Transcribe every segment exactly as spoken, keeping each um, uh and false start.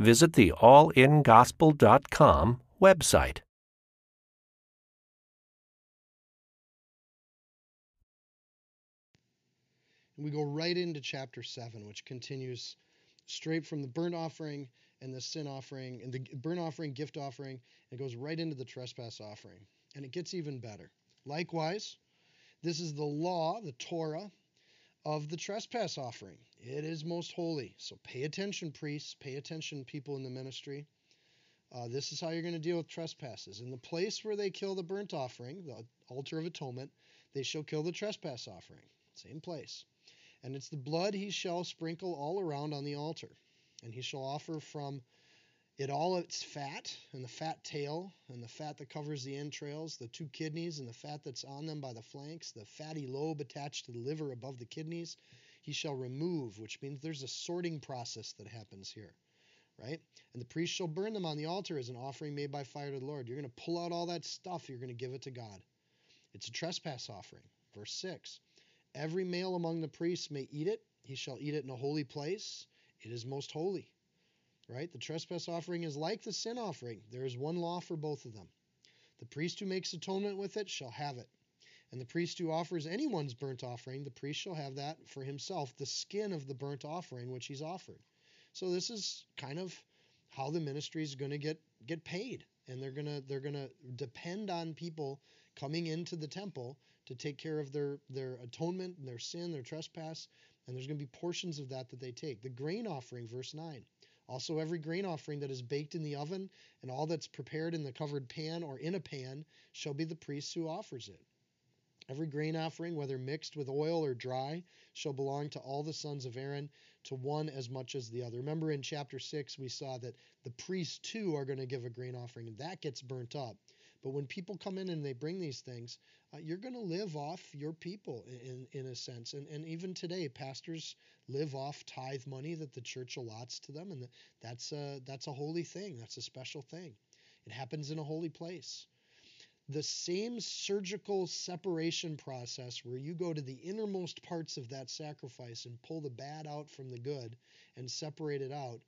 visit the all in gospel dot com website. And we go right into chapter seven, which continues straight from the burnt offering and the sin offering, and the burnt offering, gift offering, and it goes right into the trespass offering. And it gets even better. Likewise, this is the law, the Torah, of the trespass offering. It is most holy. So pay attention, priests. Pay attention, people in the ministry. Uh, this is how you're going to deal with trespasses. In the place where they kill the burnt offering, the altar of atonement, they shall kill the trespass offering. Same place. And it's the blood he shall sprinkle all around on the altar. And he shall offer from it all its fat, and the fat tail, and the fat that covers the entrails, the two kidneys, and the fat that's on them by the flanks, the fatty lobe attached to the liver above the kidneys, he shall remove, which means there's a sorting process that happens here, right? And the priest shall burn them on the altar as an offering made by fire to the Lord. You're going to pull out all that stuff. You're going to give it to God. It's a trespass offering. Verse six, every male among the priests may eat it. He shall eat it in a holy place. It is most holy. Right? The trespass offering is like the sin offering. There is one law for both of them. The priest who makes atonement with it shall have it. And the priest who offers anyone's burnt offering, the priest shall have that for himself, the skin of the burnt offering which he's offered. So this is kind of how the ministry is going to get, get paid. And they're going to they're going to depend on people coming into the temple to take care of their, their atonement, their sin, their trespass. And there's going to be portions of that that they take. The grain offering, verse nine. Also, every grain offering that is baked in the oven and all that's prepared in the covered pan or in a pan shall be the priest who offers it. Every grain offering, whether mixed with oil or dry, shall belong to all the sons of Aaron, to one as much as the other. Remember in chapter six, we saw that the priests too are going to give a grain offering, and that gets burnt up. But when people come in and they bring these things, uh, you're going to live off your people in, in a sense. And, and even today, pastors live off tithe money that the church allots to them. And the, that's, a, that's a holy thing. That's a special thing. It happens in a holy place. The same surgical separation process where you go to the innermost parts of that sacrifice and pull the bad out from the good and separate it out.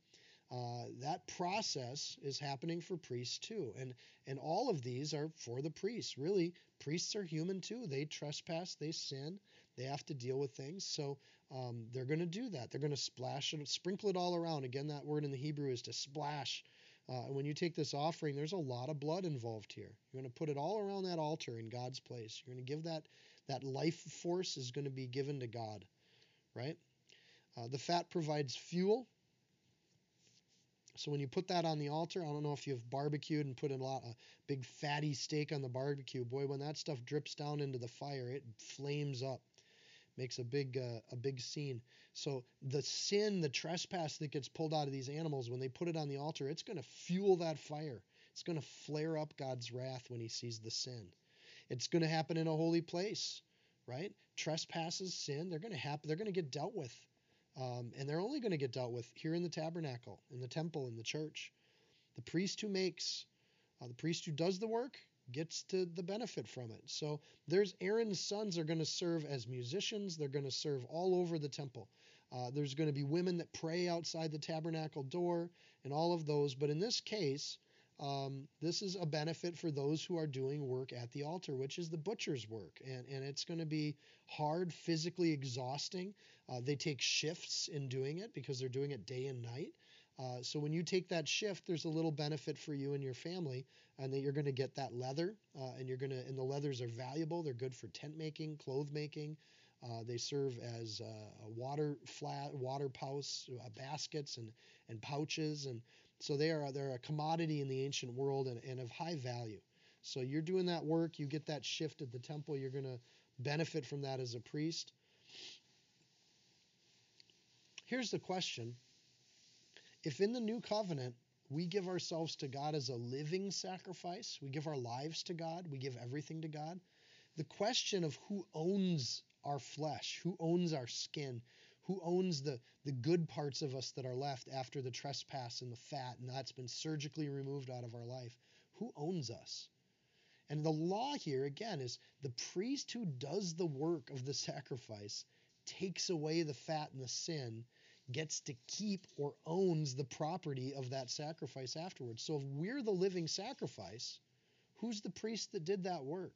Uh, that process is happening for priests too. And and all of these are for the priests. Really, priests are human too. They trespass, they sin, they have to deal with things. So um, they're going to do that. They're going to splash and sprinkle it all around. Again, that word in the Hebrew is to splash. Uh, when you take this offering, there's a lot of blood involved here. You're going to put it all around that altar in God's place. You're going to give that, that life force is going to be given to God, right? Uh, the fat provides fuel. So when you put that on the altar, I don't know if you've barbecued and put a lot a big fatty steak on the barbecue. Boy, when that stuff drips down into the fire, it flames up, makes a big uh, a big scene. So the sin, the trespass that gets pulled out of these animals, when they put it on the altar, it's going to fuel that fire. It's going to flare up God's wrath when he sees the sin. It's going to happen in a holy place, right? Trespasses, sin, they're going to happen. They're going to get dealt with. Um, and they're only going to get dealt with here in the tabernacle, in the temple, in the church. The priest who makes, uh, the priest who does the work gets to the benefit from it. So there's Aaron's sons are going to serve as musicians. They're going to serve all over the temple. Uh, there's going to be women that pray outside the tabernacle door and all of those. But in this case, um, this is a benefit for those who are doing work at the altar, which is the butcher's work. And, and it's going to be hard, physically exhausting. Uh, they take shifts in doing it because they're doing it day and night. Uh, so when you take that shift, there's a little benefit for you and your family, and that you're going to get that leather, uh, and you're going to and the leathers are valuable. They're good for tent making, cloth making. Uh, they serve as uh, water flat, water pouches, uh, baskets, and and pouches, and so they are they're a commodity in the ancient world and, and of high value. So you're doing that work, you get that shift at the temple. You're going to benefit from that as a priest. Here's the question. If in the new covenant We give ourselves to God as a living sacrifice. We give our lives to God. We give everything to God. The question of who owns our flesh, who owns our skin, who owns the, the good parts of us that are left after the trespass and the fat and that's been surgically removed out of our life, who owns us? And the law here, again, is the priest who does the work of the sacrifice, takes away the fat and the sin, gets to keep or owns the property of that sacrifice afterwards. So if we're the living sacrifice, who's the priest that did that work?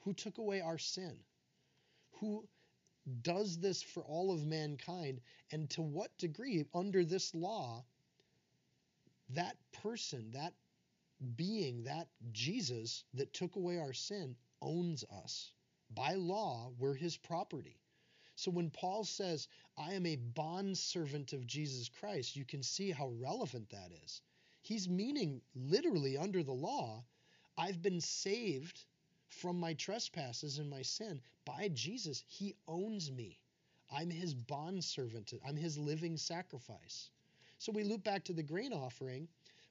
Who took away our sin? Who does this for all of mankind? And to what degree, under this law, that person, that being, that Jesus that took away our sin owns us. By law, we're his property. So when Paul says, I am a bondservant of Jesus Christ, you can see how relevant that is. He's meaning literally under the law, I've been saved from my trespasses and my sin by Jesus. He owns me. I'm his bondservant. I'm his living sacrifice. So we loop back to the grain offering.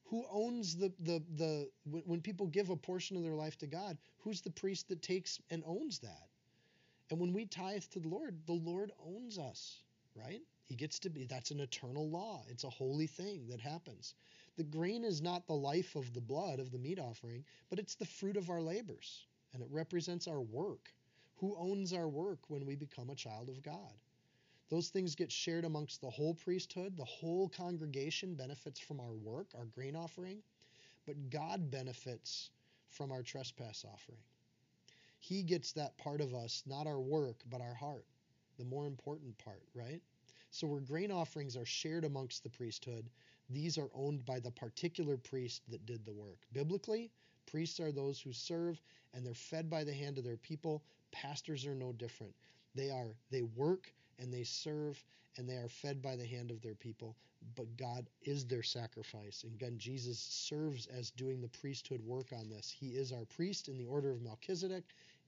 Who owns the, the, the, when people give a portion of their life to God, who's the priest that takes and owns that? And when we tithe to the Lord, the Lord owns us, right? He gets to be, that's an eternal law. It's a holy thing that happens. The grain is not the life of the blood of the meat offering, but it's the fruit of our labors. And it represents our work. Who owns our work when we become a child of God? Those things get shared amongst the whole priesthood. The whole congregation benefits from our work, our grain offering, but God benefits from our trespass offering. He gets that part of us, not our work, but our heart, the more important part, right? So where grain offerings are shared amongst the priesthood, these are owned by the particular priest that did the work. Biblically, priests are those who serve, and they're fed by the hand of their people. Pastors are no different. They are, they work, and they serve, and they are fed by the hand of their people. But God is their sacrifice. And again, Jesus serves as doing the priesthood work on this. He is our priest in the order of Melchizedek.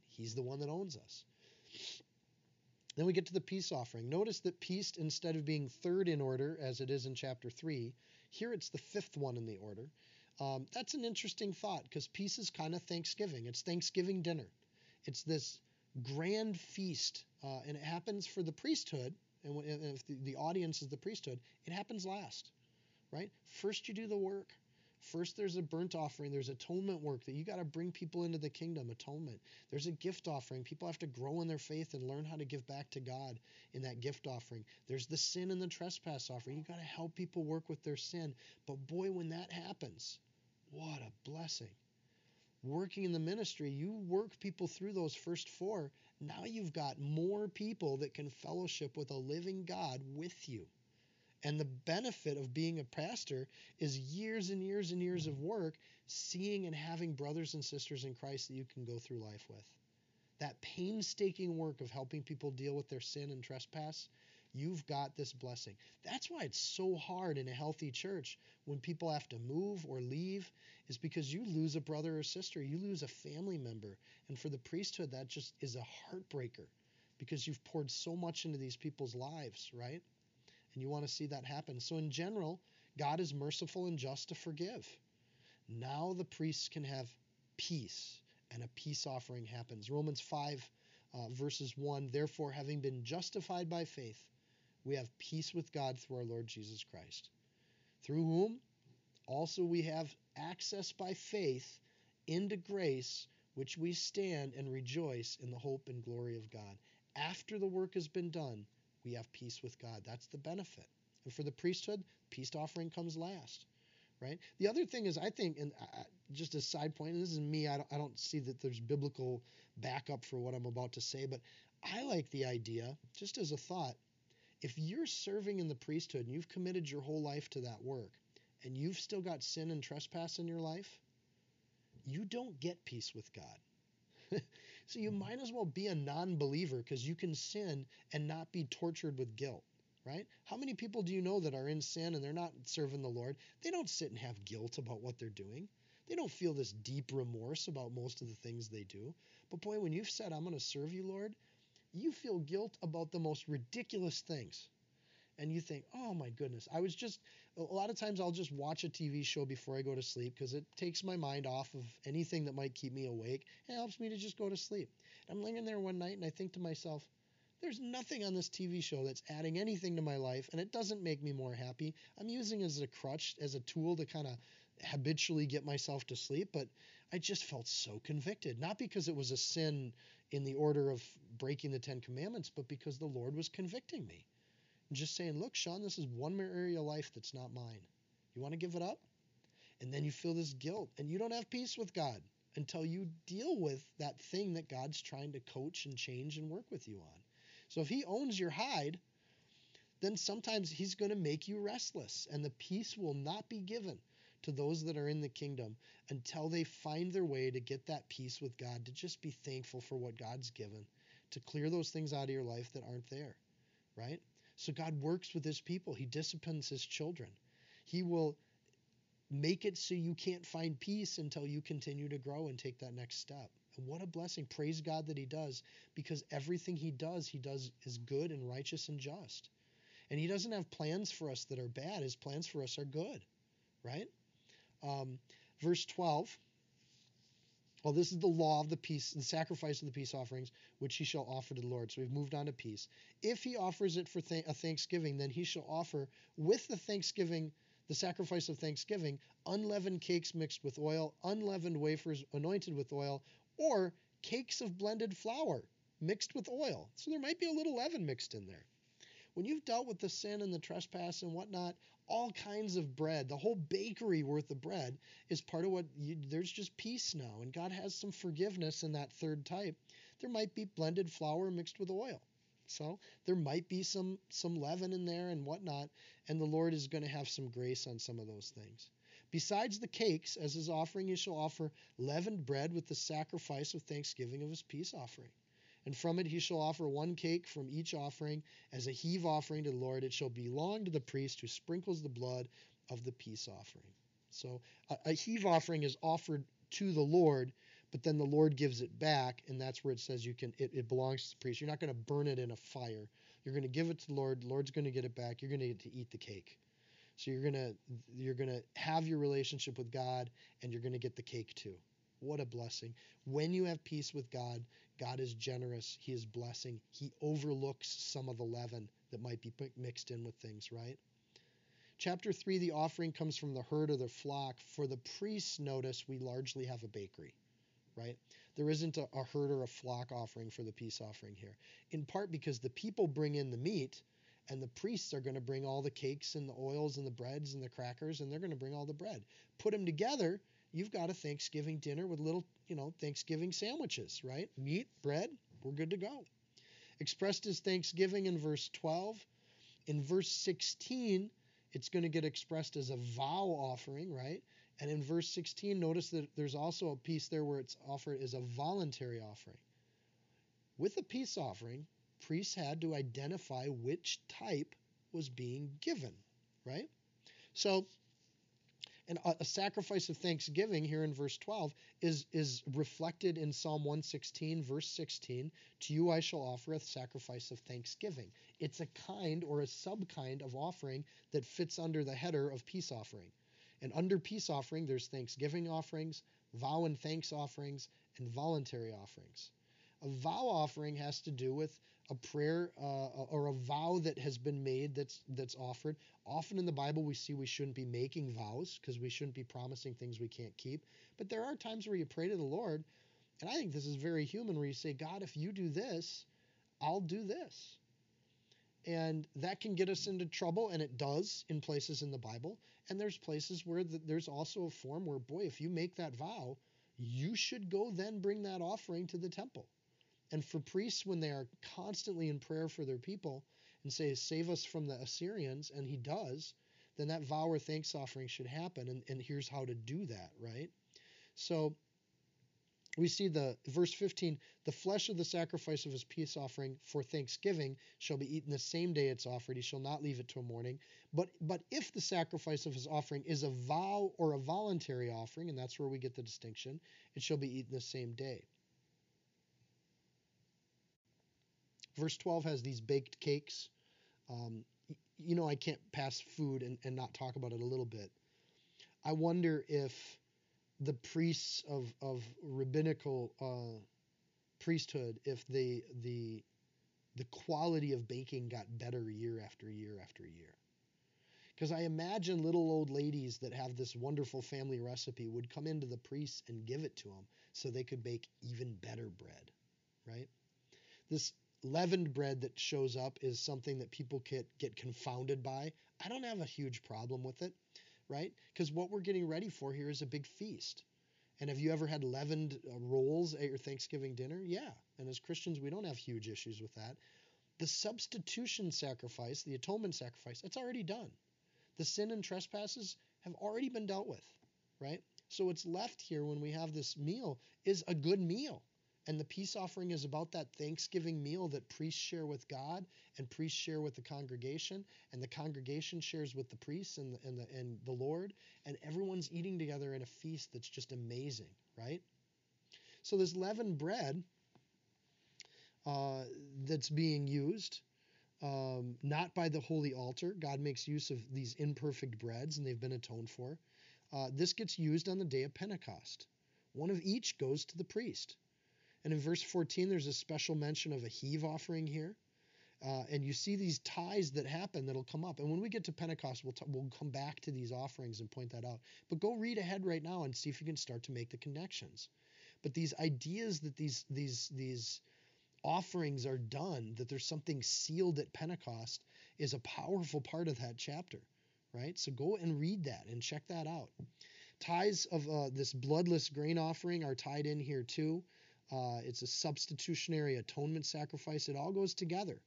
He's the one that owns us. Then we get to the peace offering. Notice that peace, instead of being third in order, as it is in chapter three, here it's the fifth one in the order. Um, that's an interesting thought, because peace is kind of Thanksgiving. It's Thanksgiving dinner. It's this grand feast, uh, and it happens for the priesthood, and, w- and if the, the audience is the priesthood, it happens last, right? First you do the work. First there's a burnt offering. There's atonement work that you got to bring people into the kingdom, atonement. There's a gift offering. People have to grow in their faith and learn how to give back to God in that gift offering. There's the sin and the trespass offering. You got to help people work with their sin. But boy, when that happens, what a blessing. Working in the ministry, you work people through those first four. Now you've got more people that can fellowship with a living God with you. And the benefit of being a pastor is years and years and years of work, seeing and having brothers and sisters in Christ that you can go through life with. That painstaking work of helping people deal with their sin and trespass, you've got this blessing. That's why it's so hard in a healthy church when people have to move or leave, is because you lose a brother or sister, you lose a family member. And for the priesthood, that just is a heartbreaker, because you've poured so much into these people's lives, right? And you want to see that happen. So in general, God is merciful and just to forgive. Now the priests can have peace, and a peace offering happens. Romans five, uh, verses one, therefore, having been justified by faith, we have peace with God through our Lord Jesus Christ, through whom also we have access by faith into grace, which we stand and rejoice in the hope and glory of God. After the work has been done, we have peace with God. That's the benefit. And for the priesthood, peace offering comes last, right? The other thing is, I think, and I, just a side point, and this is me, I don't, I don't see that there's biblical backup for what I'm about to say, but I like the idea, just as a thought, if you're serving in the priesthood and you've committed your whole life to that work, and you've still got sin and trespass in your life, you don't get peace with God. So you might as well be a non-believer, because you can sin and not be tortured with guilt, right? How many people do you know that are in sin and they're not serving the Lord? They don't sit and have guilt about what they're doing. They don't feel this deep remorse about most of the things they do. But boy, when you've said, I'm going to serve you, Lord, you feel guilt about the most ridiculous things. and you think, oh my goodness. I was just, a lot of times I'll just watch a T V show before I go to sleep because it takes my mind off of anything that might keep me awake. It helps me to just go to sleep. And I'm laying there one night and I think to myself, there's nothing on this T V show that's adding anything to my life, and it doesn't make me more happy. I'm using it as a crutch, as a tool to kind of habitually get myself to sleep, but I just felt so convicted. Not because it was a sin in the order of breaking the Ten Commandments, but because the Lord was convicting me. And just saying, look, Seann, this is one more area of life that's not mine. You want to give it up? And then you feel this guilt, and you don't have peace with God until you deal with that thing that God's trying to coach and change and work with you on. So if he owns your hide, then sometimes he's going to make you restless, and the peace will not be given to those that are in the kingdom until they find their way to get that peace with God, to just be thankful for what God's given, to clear those things out of your life that aren't there, right? So God works with his people. He disciplines his children. He will make it so you can't find peace until you continue to grow and take that next step. And what a blessing. Praise God that he does, because everything he does, he does is good and righteous and just. And he doesn't have plans for us that are bad. His plans for us are good, right? Um, verse twelve. Well, this is the law of the peace, the sacrifice of the peace offerings, which he shall offer to the Lord. So we've moved on to peace. If he offers it for th- a thanksgiving, then he shall offer with the thanksgiving the sacrifice of thanksgiving, unleavened cakes mixed with oil, unleavened wafers anointed with oil, or cakes of blended flour mixed with oil. So there might be a little leaven mixed in there. When you've dealt with the sin and the trespass and whatnot, all kinds of bread, the whole bakery worth of bread is part of what you, there's just peace now. And God has some forgiveness in that third type. There might be blended flour mixed with oil. So there might be some, some leaven in there and whatnot, and the Lord is going to have some grace on some of those things. Besides the cakes, as his offering, he shall offer leavened bread with the sacrifice of thanksgiving of his peace offering. And from it he shall offer one cake from each offering as a heave offering to the Lord. It shall belong to the priest who sprinkles the blood of the peace offering. So a, a heave offering is offered to the Lord, but then the Lord gives it back, and that's where it says you can it, it belongs to the priest. You're not going to burn it in a fire. You're going to give it to the Lord. The Lord's going to get it back. You're going to get to eat the cake. So you're going to you're going to have your relationship with God, and you're going to get the cake too. What a blessing. When you have peace with God, God is generous. He is blessing. He overlooks some of the leaven that might be mixed in with things, right? Chapter three, the offering comes from the herd or the flock. For the priests, notice, we largely have a bakery, right? There isn't a, a herd or a flock offering for the peace offering here, in part because the people bring in the meat, and the priests are going to bring all the cakes and the oils and the breads and the crackers, and they're going to bring all the bread. Put them together, you've got a Thanksgiving dinner with little, you know, Thanksgiving sandwiches, right? Meat, bread, we're good to go. Expressed as thanksgiving in verse twelve. In verse sixteen, it's going to get expressed as a vow offering, right? And in verse sixteen, notice that there's also a piece there where it's offered as a voluntary offering. With a peace offering, priests had to identify which type was being given, right? So, and a, a sacrifice of thanksgiving here in verse twelve is, is reflected in Psalm one sixteen, verse sixteen. To you I shall offer a sacrifice of thanksgiving. It's a kind or a subkind of offering that fits under the header of peace offering. And under peace offering, there's thanksgiving offerings, vow and thanks offerings, and voluntary offerings. A vow offering has to do with a prayer uh, or a vow that has been made that's that's offered. Often in the Bible, we see we shouldn't be making vows because we shouldn't be promising things we can't keep. But there are times where you pray to the Lord, and I think this is very human, where you say, God, if you do this, I'll do this. And that can get us into trouble, and it does in places in the Bible. And there's places where the, there's also a form where, boy, if you make that vow, you should go then bring that offering to the temple. And for priests, when they are constantly in prayer for their people and say, save us from the Assyrians, and he does, then that vow or thanks offering should happen. And, and here's how to do that, right? So we see the verse fifteen, the flesh of the sacrifice of his peace offering for thanksgiving shall be eaten the same day it's offered. He shall not leave it till morning. But, but if the sacrifice of his offering is a vow or a voluntary offering, and that's where we get the distinction, it shall be eaten the same day. Verse twelve has these baked cakes. Um, you know, I can't pass food and, and not talk about it a little bit. I wonder if the priests of, of rabbinical uh, priesthood, if the the the quality of baking got better year after year after year. Because I imagine little old ladies that have this wonderful family recipe would come into the priests and give it to them so they could bake even better bread, right? This leavened bread that shows up is something that people get, get confounded by. I don't have a huge problem with it, right? Because what we're getting ready for here is a big feast. And have you ever had leavened uh, rolls at your Thanksgiving dinner? Yeah. And as Christians, we don't have huge issues with that. The substitution sacrifice, the atonement sacrifice, it's already done. The sin and trespasses have already been dealt with, right? So what's left here when we have this meal is a good meal. And the peace offering is about that Thanksgiving meal that priests share with God and priests share with the congregation, and the congregation shares with the priests and the, and the, and the Lord, and everyone's eating together in a feast that's just amazing, right? So this leavened bread uh, that's being used, um, not by the holy altar. God makes use of these imperfect breads, and they've been atoned for. Uh, this gets used on the day of Pentecost. One of each goes to the priest. And in verse fourteen, there's a special mention of a heave offering here. Uh, and you see these ties that happen that'll come up. And when we get to Pentecost, we'll, t- we'll come back to these offerings and point that out. But go read ahead right now and see if you can start to make the connections. But these ideas that these, these, these offerings are done, that there's something sealed at Pentecost, is a powerful part of that chapter, right? So go and read that and check that out. Ties of uh, this bloodless grain offering are tied in here too. Uh, it's a substitutionary atonement sacrifice. It all goes together,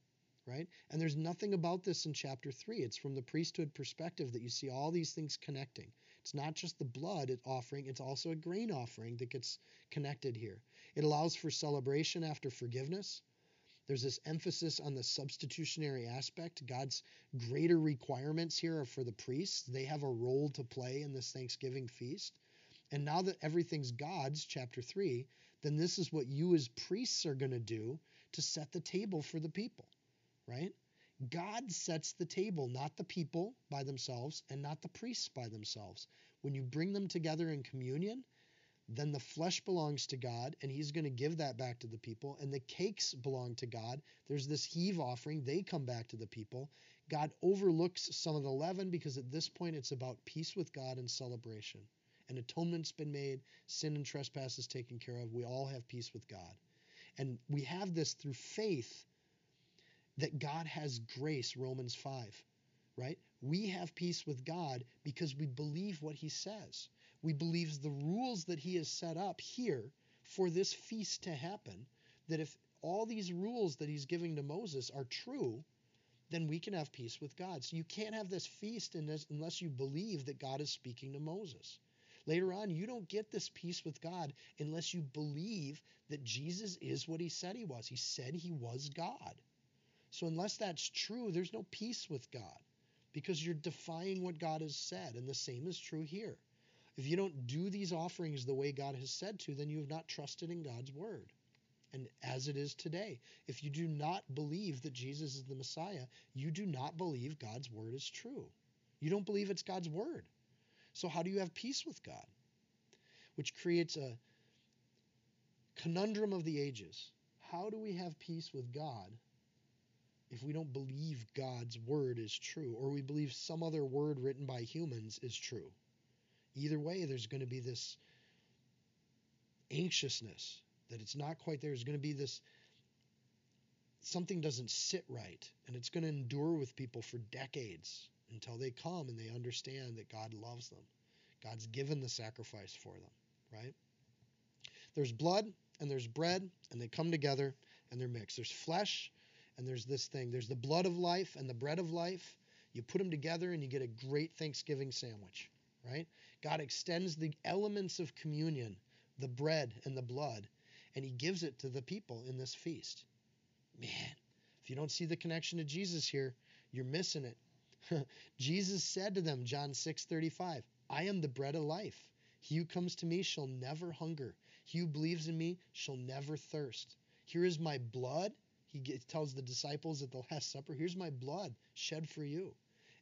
right? And there's nothing about this in chapter three. It's from the priesthood perspective that you see all these things connecting. It's not just the blood offering. It's also a grain offering that gets connected here. It allows for celebration after forgiveness. There's this emphasis on the substitutionary aspect. God's greater requirements here are for the priests. They have a role to play in this Thanksgiving feast. And now that everything's God's, chapter three, then this is what you as priests are going to do to set the table for the people, right? God sets the table, not the people by themselves and not the priests by themselves. When you bring them together in communion, then the flesh belongs to God, and he's going to give that back to the people, and the cakes belong to God. There's this heave offering. They come back to the people. God overlooks some of the leaven because at this point it's about peace with God and celebration. An atonement's been made, sin and trespass is taken care of, we all have peace with God. And we have this through faith that God has grace, Romans five, right? We have peace with God because we believe what he says. We believe the rules that he has set up here for this feast to happen, that if all these rules that he's giving to Moses are true, then we can have peace with God. So you can't have this feast unless you believe that God is speaking to Moses. Later on, you don't get this peace with God unless you believe that Jesus is what he said he was. He said he was God. So unless that's true, there's no peace with God because you're defying what God has said, and the same is true here. If you don't do these offerings the way God has said to, then you have not trusted in God's word. And as it is today, if you do not believe that Jesus is the Messiah, you do not believe God's word is true. You don't believe it's God's word. So how do you have peace with God? Which creates a conundrum of the ages. How do we have peace with God if we don't believe God's word is true, or we believe some other word written by humans is true? Either way, there's going to be this anxiousness that it's not quite there. There's going to be this something doesn't sit right, and it's going to endure with people for decades, until they come and they understand that God loves them. God's given the sacrifice for them, right? There's blood and there's bread, and they come together and they're mixed. There's flesh and there's this thing. There's the blood of life and the bread of life. You put them together and you get a great Thanksgiving sandwich, right? God extends the elements of communion, the bread and the blood, and he gives it to the people in this feast. Man, if you don't see the connection to Jesus here, you're missing it. Jesus said to them, John six thirty-five, I am the bread of life. He who comes to me shall never hunger. He who believes in me shall never thirst. Here is my blood. He gets, tells the disciples at the Last Supper, here's my blood shed for you.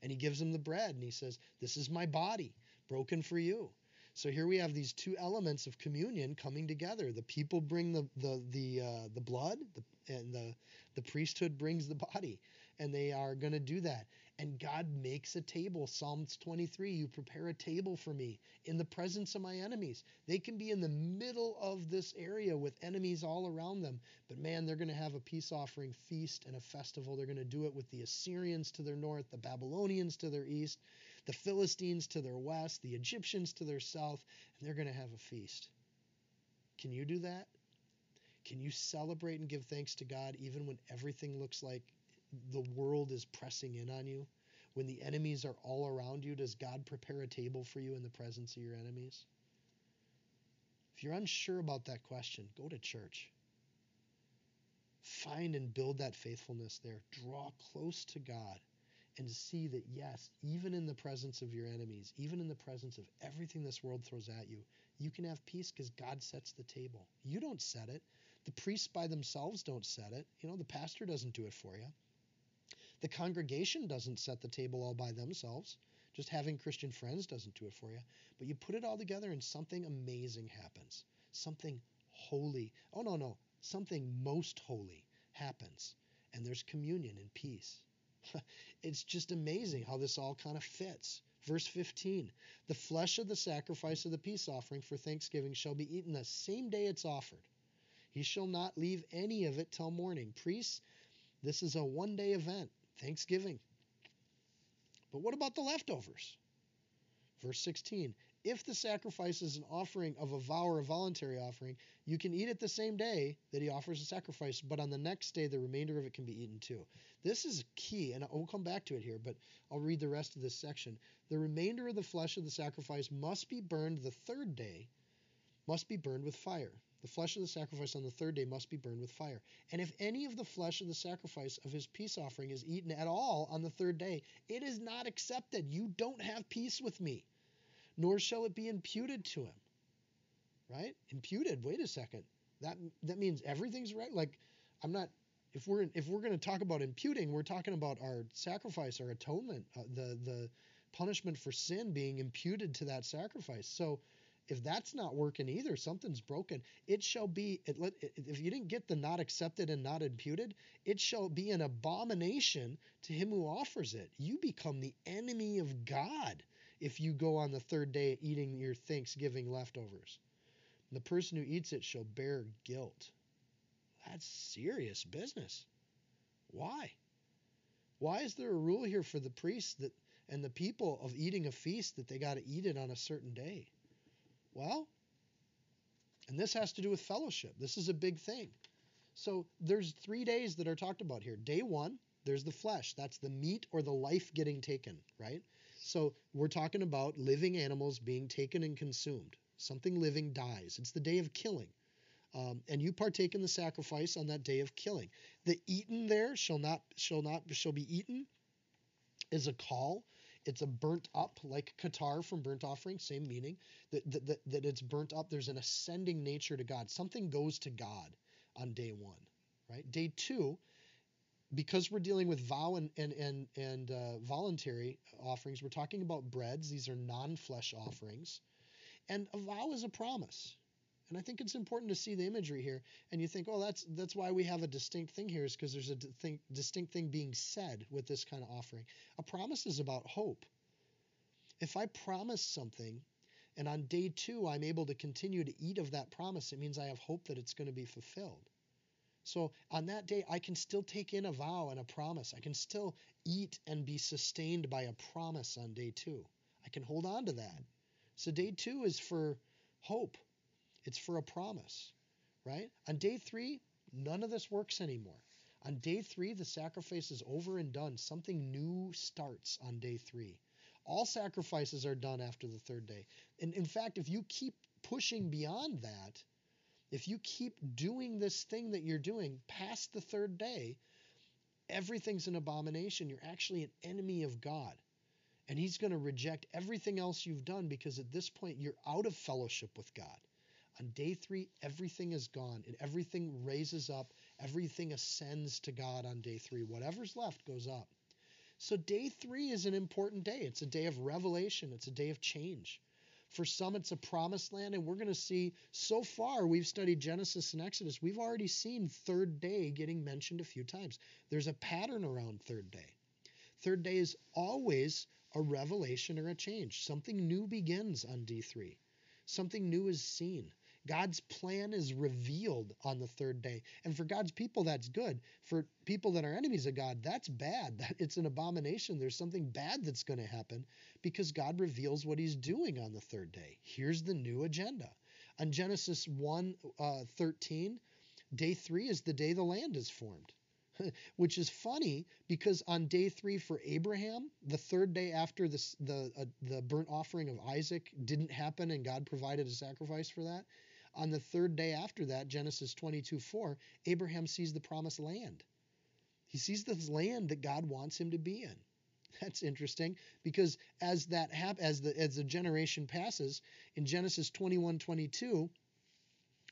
And he gives them the bread and he says, this is my body broken for you. So here we have these two elements of communion coming together. The people bring the the the, uh, the blood, the, and the the priesthood brings the body, and they are going to do that. And God makes a table. Psalms twenty-three, you prepare a table for me in the presence of my enemies. They can be in the middle of this area with enemies all around them, but man, they're going to have a peace offering feast and a festival. They're going to do it with the Assyrians to their north, the Babylonians to their east, the Philistines to their west, the Egyptians to their south, and they're going to have a feast. Can you do that? Can you celebrate and give thanks to God even when everything looks like the world is pressing in on you? When the enemies are all around you, does God prepare a table for you in the presence of your enemies? If you're unsure about that question, go to church. Find and build that faithfulness there. Draw close to God. And see that, yes, even in the presence of your enemies, even in the presence of everything this world throws at you, you can have peace because God sets the table. You don't set it. The priests by themselves don't set it. You know, the pastor doesn't do it for you. The congregation doesn't set the table all by themselves. Just having Christian friends doesn't do it for you. But you put it all together and something amazing happens. Something holy. Oh, no, no. Something most holy happens. And there's communion and peace. It's just amazing how this all kind of fits. Verse fifteen, the flesh of the sacrifice of the peace offering for thanksgiving shall be eaten the same day it's offered. He shall not leave any of it till morning. Priests, this is a one-day event, Thanksgiving. But what about the leftovers? Verse sixteen, if the sacrifice is an offering of a vow or a voluntary offering, you can eat it the same day that he offers the sacrifice, but on the next day, the remainder of it can be eaten too. This is key, and we'll come back to it here, but I'll read the rest of this section. The remainder of the flesh of the sacrifice must be burned the third day, must be burned with fire. The flesh of the sacrifice on the third day must be burned with fire. And if any of the flesh of the sacrifice of his peace offering is eaten at all on the third day, it is not accepted. You don't have peace with me. Nor shall it be imputed to him. Right? Imputed. Wait a second. That that means everything's right. Like, I'm not. If we're in, if we're going to talk about imputing, we're talking about our sacrifice, our atonement, uh, the the punishment for sin being imputed to that sacrifice. So, if that's not working either, something's broken. It shall be. It let, if you didn't get the not accepted and not imputed, it shall be an abomination to him who offers it. You become the enemy of God if you go on the third day eating your Thanksgiving leftovers. The person who eats it shall bear guilt. That's serious business. Why? Why is there a rule here for the priests that and the people of eating a feast that they got to eat it on a certain day? Well, and this has to do with fellowship. This is a big thing. So there's three days that are talked about here. Day one, there's the flesh. That's the meat or the life getting taken, right? So we're talking about living animals being taken and consumed. Something living dies. It's the day of killing. Um, and you partake in the sacrifice on that day of killing. The eaten there shall not shall not shall be eaten is a call. It's a burnt up, like katar from burnt offering, same meaning. That, that, that, that it's burnt up. There's an ascending nature to God. Something goes to God on day one, right? Day two, because we're dealing with vow and and and, and uh, voluntary offerings, we're talking about breads. These are non-flesh offerings. And a vow is a promise. And I think it's important to see the imagery here. And you think, oh, that's that's why we have a distinct thing here, is because there's a d- thing, distinct thing being said with this kind of offering. A promise is about hope. If I promise something, and on day two I'm able to continue to eat of that promise, it means I have hope that it's going to be fulfilled. So on that day, I can still take in a vow and a promise. I can still eat and be sustained by a promise on day two. I can hold on to that. So day two is for hope. It's for a promise, right? On day three, none of this works anymore. On day three, the sacrifice is over and done. Something new starts on day three. All sacrifices are done after the third day. And in fact, if you keep pushing beyond that, if you keep doing this thing that you're doing past the third day, everything's an abomination. You're actually an enemy of God. And he's going to reject everything else you've done because at this point you're out of fellowship with God. On day three, everything is gone and everything raises up Everything ascends to God on day three. Whatever's left goes up. So day three is an important day. It's a day of revelation. It's a day of change. For some, it's a promised land, and we're going to see, so far, we've studied Genesis and Exodus. We've already seen third day getting mentioned a few times. There's a pattern around third day. Third day is always a revelation or a change. Something new begins on D three. Something new is seen. God's plan is revealed on the third day. And for God's people, that's good. For people that are enemies of God, that's bad. It's an abomination. There's something bad that's going to happen because God reveals what he's doing on the third day. Here's the new agenda. On Genesis one thirteen, day three is the day the land is formed, which is funny because on day three for Abraham, the third day after the, the, uh, the burnt offering of Isaac didn't happen and God provided a sacrifice for that. On the third day after that, Genesis twenty-two four, Abraham sees the promised land. He sees this land that God wants him to be in. That's interesting because as that hap- as the as the generation passes, in Genesis twenty-one twenty-two,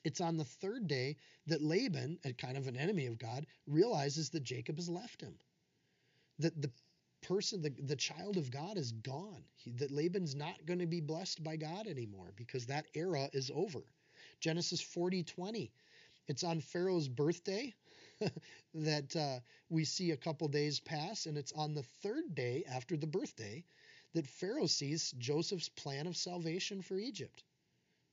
it's on the third day that Laban, a kind of an enemy of God, realizes that Jacob has left him. That the person, the, the child of God is gone. He, that Laban's not going to be blessed by God anymore because that era is over. Genesis forty twenty. It's on Pharaoh's birthday that uh, we see a couple days pass, and it's on the third day after the birthday that Pharaoh sees Joseph's plan of salvation for Egypt.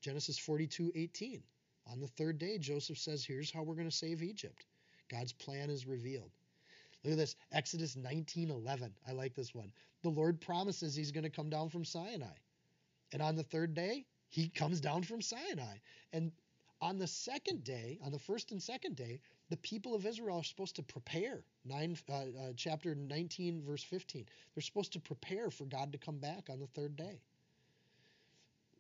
Genesis forty-two eighteen. On the third day, Joseph says, here's how we're going to save Egypt. God's plan is revealed. Look at this, Exodus nineteen eleven. I like this one. The Lord promises he's going to come down from Sinai. And on the third day, he comes down from Sinai. And on the second day, on the first and second day, the people of Israel are supposed to prepare. Nine, uh, uh, chapter nineteen, verse fifteen. They're supposed to prepare for God to come back on the third day.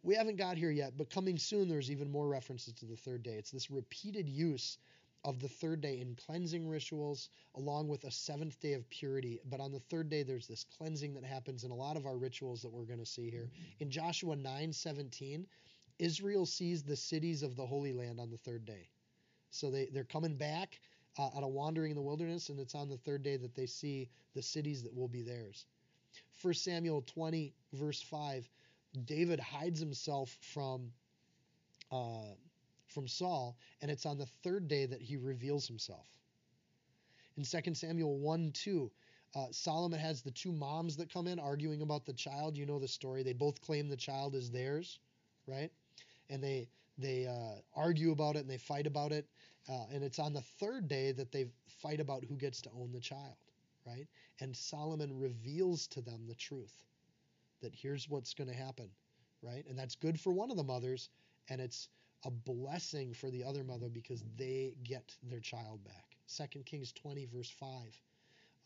We haven't got here yet, but coming soon, there's even more references to the third day. It's this repeated use of the third day in cleansing rituals, along with a seventh day of purity. But on the third day, there's this cleansing that happens in a lot of our rituals that we're going to see here. In Joshua nine seventeen, Israel sees the cities of the Holy Land on the third day. So they, they're coming back uh, on a wandering in the wilderness, and it's on the third day that they see the cities that will be theirs. First Samuel twenty, verse five, David hides himself from uh, from Saul, and it's on the third day that he reveals himself. In Second Samuel one two, uh, Solomon has the two moms that come in arguing about the child. You know the story. They both claim the child is theirs, right? And they they uh, argue about it, and they fight about it, uh, and it's on the third day that they fight about who gets to own the child, right? And Solomon reveals to them the truth, that here's what's going to happen, right? And that's good for one of the mothers, and it's a blessing for the other mother because they get their child back. Second Kings twenty, verse five.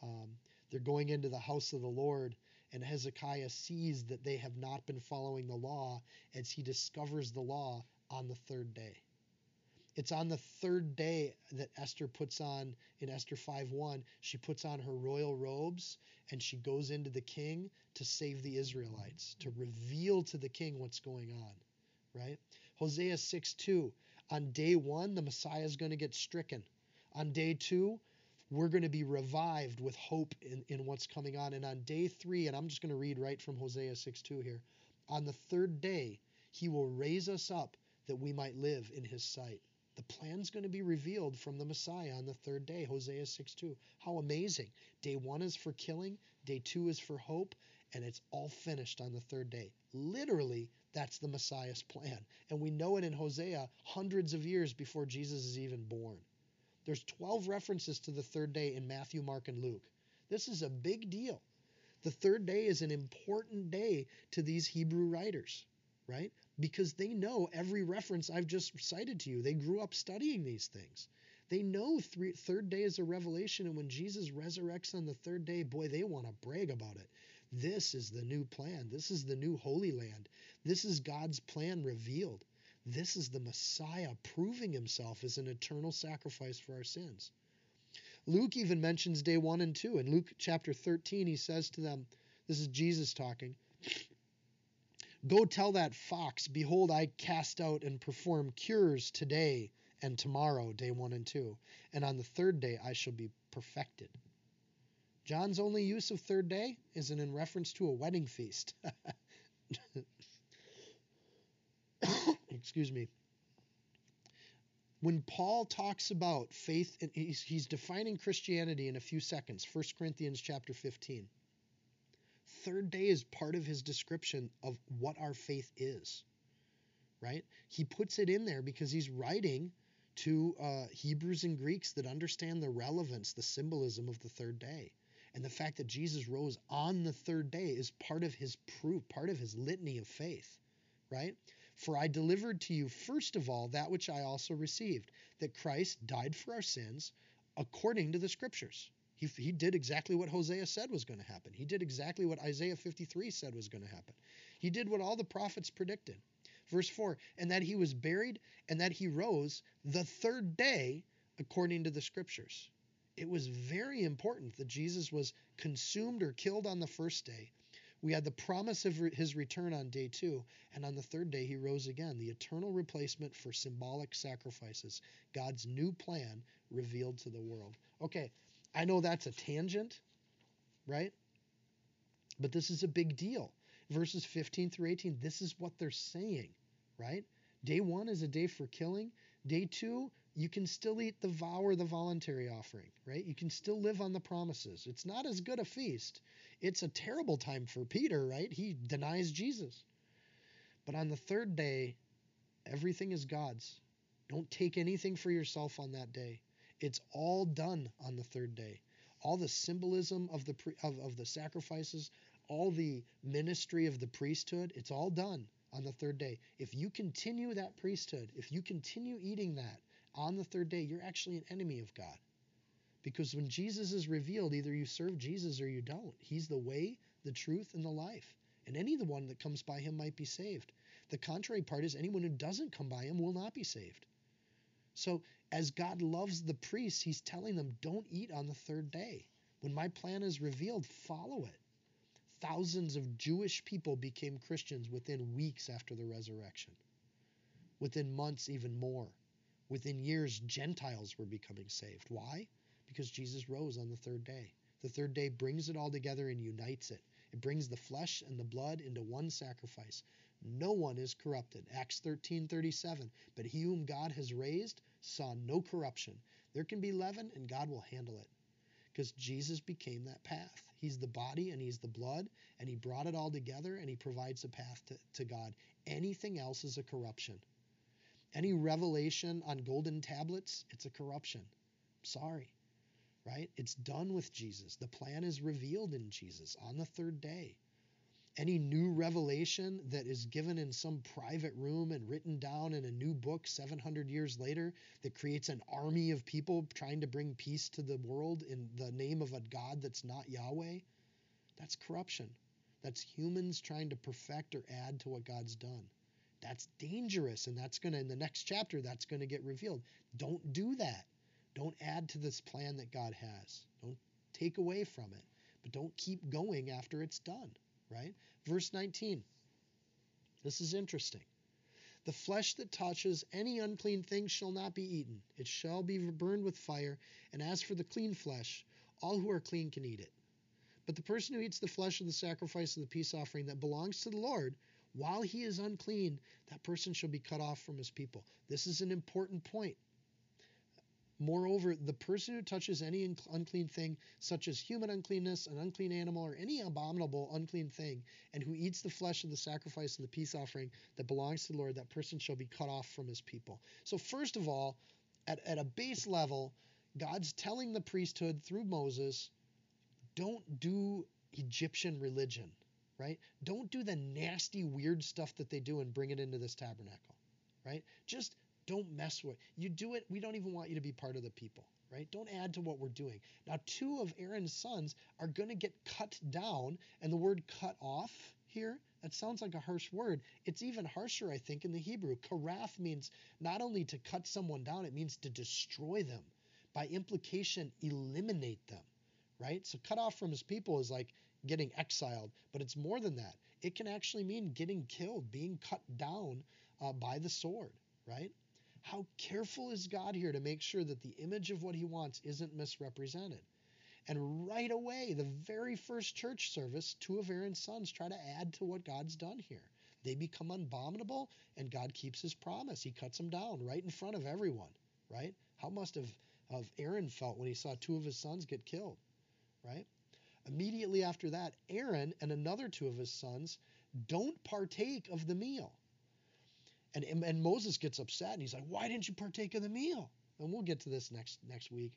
Um, they're going into the house of the Lord, and Hezekiah sees that they have not been following the law as he discovers the law on the third day. It's on the third day that Esther puts on, in Esther five one, she puts on her royal robes and she goes into the king to save the Israelites, to reveal to the king what's going on, right? Hosea six two, on day one, the Messiah is going to get stricken. On day two, we're going to be revived with hope in, in what's coming on. And on day three, and I'm just going to read right from Hosea six two here, on the third day, he will raise us up that we might live in his sight. The plan's going to be revealed from the Messiah on the third day, Hosea six two. How amazing. Day one is for killing, day two is for hope, and it's all finished on the third day. Literally, that's the Messiah's plan. And we know it in Hosea hundreds of years before Jesus is even born. There's twelve references to the third day in Matthew, Mark, and Luke. This is a big deal. The third day is an important day to these Hebrew writers, right? Because they know every reference I've just cited to you. They grew up studying these things. They know three, third day is a revelation, and when Jesus resurrects on the third day, boy, they want to brag about it. This is the new plan. This is the new Holy Land. This is God's plan revealed. This is the Messiah proving himself as an eternal sacrifice for our sins. Luke even mentions day one and two. In Luke chapter thirteen, he says to them, this is Jesus talking, go tell that fox, behold, I cast out and perform cures today and tomorrow, day one and two. And on the third day, I shall be perfected. John's only use of third day isn't in reference to a wedding feast. Excuse me. When Paul talks about faith, he's, he's defining Christianity in a few seconds. First Corinthians chapter fifteen. Third day is part of his description of what our faith is, right? He puts it in there because he's writing to uh, Hebrews and Greeks that understand the relevance, the symbolism of the third day. And the fact that Jesus rose on the third day is part of his proof, part of his litany of faith, right? For I delivered to you, first of all, that which I also received, that Christ died for our sins according to the Scriptures. He, he did exactly what Hosea said was going to happen. He did exactly what Isaiah fifty-three said was going to happen. He did what all the prophets predicted. Verse four, and that he was buried and that he rose the third day according to the Scriptures. It was very important that Jesus was consumed or killed on the first day. We had the promise of his return on day two, and on the third day he rose again, the eternal replacement for symbolic sacrifices, God's new plan revealed to the world. Okay, I know that's a tangent, right? But this is a big deal. Verses fifteen through eighteen, this is what they're saying, right? Day one is a day for killing. Day two, you can still eat the vow or the voluntary offering, right? You can still live on the promises. It's not as good a feast. It's a terrible time for Peter, right? He denies Jesus. But on the third day, everything is God's. Don't take anything for yourself on that day. It's all done on the third day. All the symbolism of the pre, of, of the sacrifices, all the ministry of the priesthood, it's all done on the third day. If you continue that priesthood, if you continue eating that on the third day, you're actually an enemy of God. Because when Jesus is revealed, either you serve Jesus or you don't. He's the way, the truth, and the life. And any the one that comes by him might be saved. The contrary part is anyone who doesn't come by him will not be saved. So as God loves the priests, he's telling them, don't eat on the third day. When my plan is revealed, follow it. Thousands of Jewish people became Christians within weeks after the resurrection. Within months, even more. Within years, Gentiles were becoming saved. Why? Because Jesus rose on the third day. The third day brings it all together and unites it. It brings the flesh and the blood into one sacrifice. No one is corrupted. Acts thirteen thirty-seven. But he whom God has raised saw no corruption. There can be leaven and God will handle it. Because Jesus became that path. He's the body and he's the blood, and he brought it all together and he provides a path to, to God. Anything else is a corruption. Any revelation on golden tablets, it's a corruption. Sorry, right? It's done with Jesus. The plan is revealed in Jesus on the third day. Any new revelation that is given in some private room and written down in a new book seven hundred years later that creates an army of people trying to bring peace to the world in the name of a God that's not Yahweh, that's corruption. That's humans trying to perfect or add to what God's done. That's dangerous, and that's going to, in the next chapter, that's going to get revealed. Don't do that. Don't add to this plan that God has. Don't take away from it, but don't keep going after it's done. Right? Verse nineteen. This is interesting. The flesh that touches any unclean thing shall not be eaten. It shall be burned with fire. And as for the clean flesh, all who are clean can eat it. But the person who eats the flesh of the sacrifice of the peace offering that belongs to the Lord, while he is unclean, that person shall be cut off from his people. This is an important point. Moreover, the person who touches any inc- unclean thing, such as human uncleanness, an unclean animal, or any abominable unclean thing, and who eats the flesh of the sacrifice of the peace offering that belongs to the Lord, that person shall be cut off from his people. So first of all, at, at a base level, God's telling the priesthood through Moses, don't do Egyptian religion, right? Don't do the nasty, weird stuff that they do and bring it into this tabernacle, right? Just don't mess with it. You do it, we don't even want you to be part of the people, right? Don't add to what we're doing. Now, two of Aaron's sons are going to get cut down, and the word cut off here, that sounds like a harsh word. It's even harsher, I think, in the Hebrew. Karath means not only to cut someone down, it means to destroy them. By implication, eliminate them, right? So cut off from his people is like getting exiled, but it's more than that. It can actually mean getting killed, being cut down uh, by the sword, right? How careful is God here to make sure that the image of what he wants isn't misrepresented? And right away, the very first church service, two of Aaron's sons try to add to what God's done here. They become abominable, and God keeps his promise. He cuts them down right in front of everyone, right? How must have, have Aaron felt when he saw two of his sons get killed, right? Immediately after that, Aaron and another two of his sons don't partake of the meal. And, and, and Moses gets upset, and he's like, why didn't you partake of the meal? And we'll get to this next next week.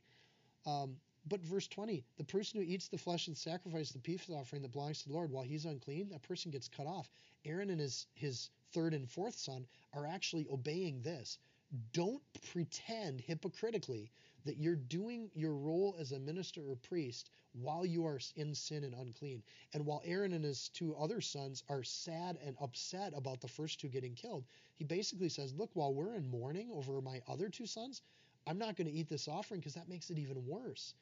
Um, but verse twenty, the person who eats the flesh and sacrifice the peace offering that belongs to the Lord, while he's unclean, that person gets cut off. Aaron and his, his third and fourth son are actually obeying this. Don't pretend hypocritically that you're doing your role as a minister or priest while you are in sin and unclean. And while Aaron and his two other sons are sad and upset about the first two getting killed, he basically says, look, while we're in mourning over my other two sons, I'm not going to eat this offering because that makes it even worse.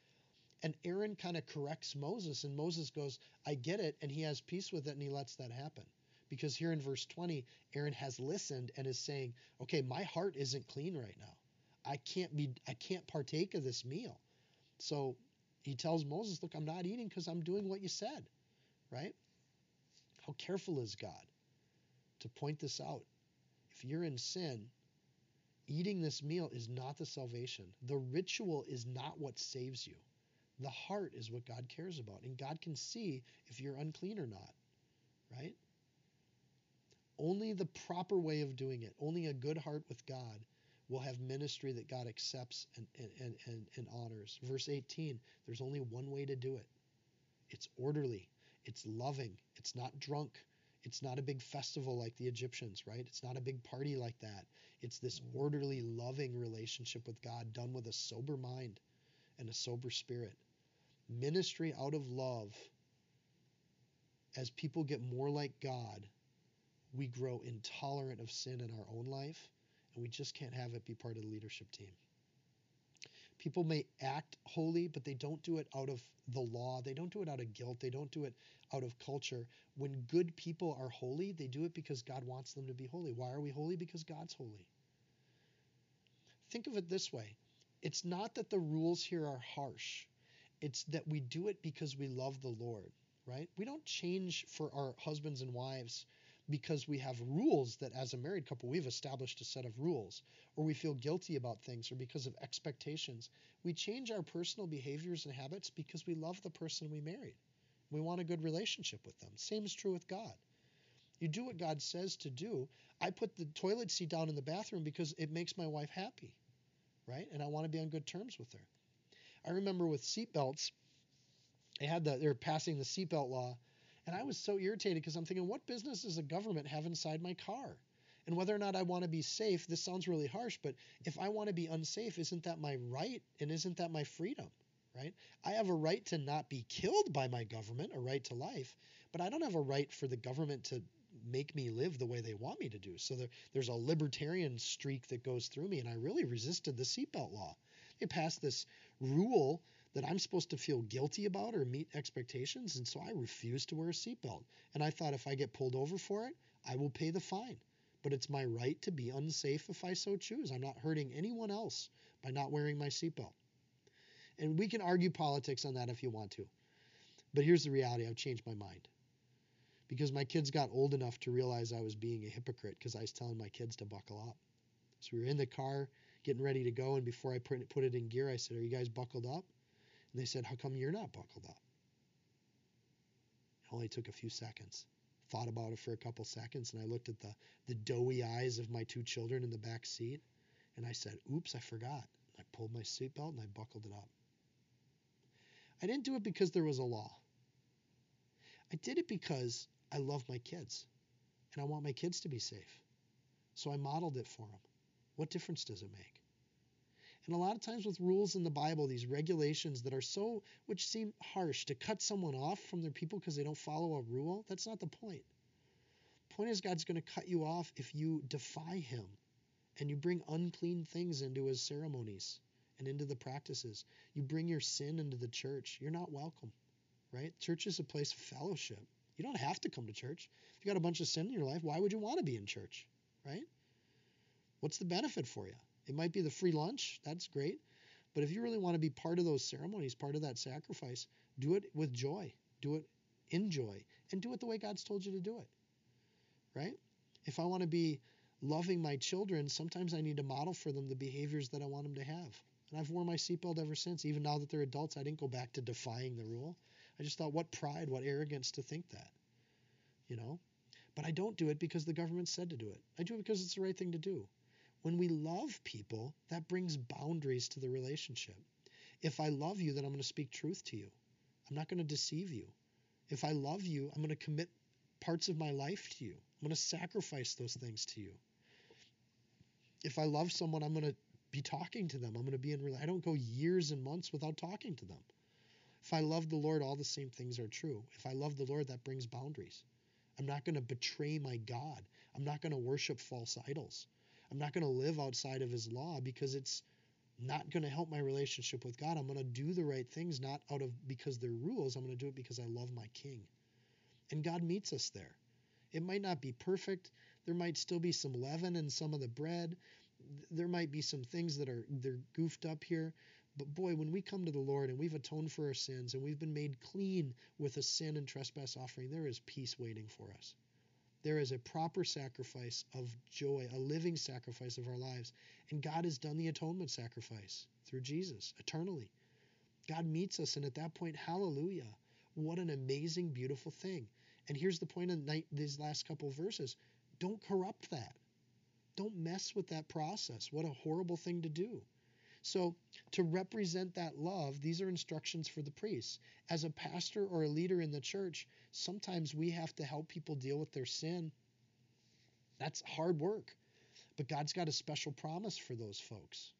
And Aaron kind of corrects Moses, and Moses goes, I get it, and he has peace with it, and he lets that happen. Because here in verse twenty, Aaron has listened and is saying, okay, my heart isn't clean right now. I can't be, I can't partake of this meal. So he tells Moses, look, I'm not eating because I'm doing what you said, right? How careful is God to point this out? If you're in sin, eating this meal is not the salvation. The ritual is not what saves you. The heart is what God cares about. And God can see if you're unclean or not, right? Only the proper way of doing it, only a good heart with God, will have ministry that God accepts and, and, and, and honors. Verse eighteen, there's only one way to do it. It's orderly. It's loving. It's not drunk. It's not a big festival like the Egyptians, right? It's not a big party like that. It's this orderly, loving relationship with God done with a sober mind and a sober spirit. Ministry out of love. As people get more like God, we grow intolerant of sin in our own life, and we just can't have it be part of the leadership team. People may act holy, but they don't do it out of the law. They don't do it out of guilt. They don't do it out of culture. When good people are holy, they do it because God wants them to be holy. Why are we holy? Because God's holy. Think of it this way. It's not that the rules here are harsh. It's that we do it because we love the Lord, right? We don't change for our husbands and wives because we have rules that as a married couple, we've established a set of rules, or we feel guilty about things, or because of expectations. We change our personal behaviors and habits because we love the person we married. We want a good relationship with them. Same is true with God. You do what God says to do. I put the toilet seat down in the bathroom because it makes my wife happy, right? And I want to be on good terms with her. I remember with seatbelts, they had the, they were passing the seatbelt law, and I was so irritated because I'm thinking, what business does the government have inside my car? And whether or not I want to be safe, this sounds really harsh, but if I want to be unsafe, isn't that my right? And isn't that my freedom, right? I have a right to not be killed by my government, a right to life, but I don't have a right for the government to make me live the way they want me to do. So there, there's a libertarian streak that goes through me, and I really resisted the seatbelt law. They passed this rule that I'm supposed to feel guilty about or meet expectations, and so I refuse to wear a seatbelt. And I thought if I get pulled over for it, I will pay the fine. But it's my right to be unsafe if I so choose. I'm not hurting anyone else by not wearing my seatbelt. And we can argue politics on that if you want to. But here's the reality. I've changed my mind. Because my kids got old enough to realize I was being a hypocrite because I was telling my kids to buckle up. So we were in the car getting ready to go, and before I put it in gear, I said, are you guys buckled up? And they said, how come you're not buckled up? It only took a few seconds. Thought about it for a couple seconds, and I looked at the, the doughy eyes of my two children in the back seat, and I said, oops, I forgot. And I pulled my seatbelt, and I buckled it up. I didn't do it because there was a law. I did it because I love my kids, and I want my kids to be safe. So I modeled it for them. What difference does it make? And a lot of times with rules in the Bible, these regulations that are so, which seem harsh, to cut someone off from their people because they don't follow a rule, that's not the point. The point is God's going to cut you off if you defy him and you bring unclean things into his ceremonies and into the practices. You bring your sin into the church. You're not welcome, right? Church is a place of fellowship. You don't have to come to church. If you got a bunch of sin in your life, why would you want to be in church, right? What's the benefit for you? It might be the free lunch. That's great. But if you really want to be part of those ceremonies, part of that sacrifice, do it with joy. Do it in joy. And do it the way God's told you to do it. Right? If I want to be loving my children, sometimes I need to model for them the behaviors that I want them to have. And I've worn my seatbelt ever since. Even now that they're adults, I didn't go back to defying the rule. I just thought, what pride, what arrogance to think that. You know? But I don't do it because the government said to do it. I do it because it's the right thing to do. When we love people, that brings boundaries to the relationship. If I love you, then I'm going to speak truth to you. I'm not going to deceive you. If I love you, I'm going to commit parts of my life to you. I'm going to sacrifice those things to you. If I love someone, I'm going to be talking to them. I'm going to be in real. I don't go years and months without talking to them. If I love the Lord, all the same things are true. If I love the Lord, that brings boundaries. I'm not going to betray my God. I'm not going to worship false idols. I'm not going to live outside of his law because it's not going to help my relationship with God. I'm going to do the right things, not out of because they're rules. I'm going to do it because I love my King. And God meets us there. It might not be perfect. There might still be some leaven in some of the bread. There might be some things that are they're goofed up here. But boy, when we come to the Lord and we've atoned for our sins and we've been made clean with a sin and trespass offering, there is peace waiting for us. There is a proper sacrifice of joy, a living sacrifice of our lives. And God has done the atonement sacrifice through Jesus eternally. God meets us, and at that point, hallelujah, what an amazing, beautiful thing. And here's the point of these last couple of verses. Don't corrupt that. Don't mess with that process. What a horrible thing to do. So to represent that love, these are instructions for the priests. As a pastor or a leader in the church, sometimes we have to help people deal with their sin. That's hard work. But God's got a special promise for those folks.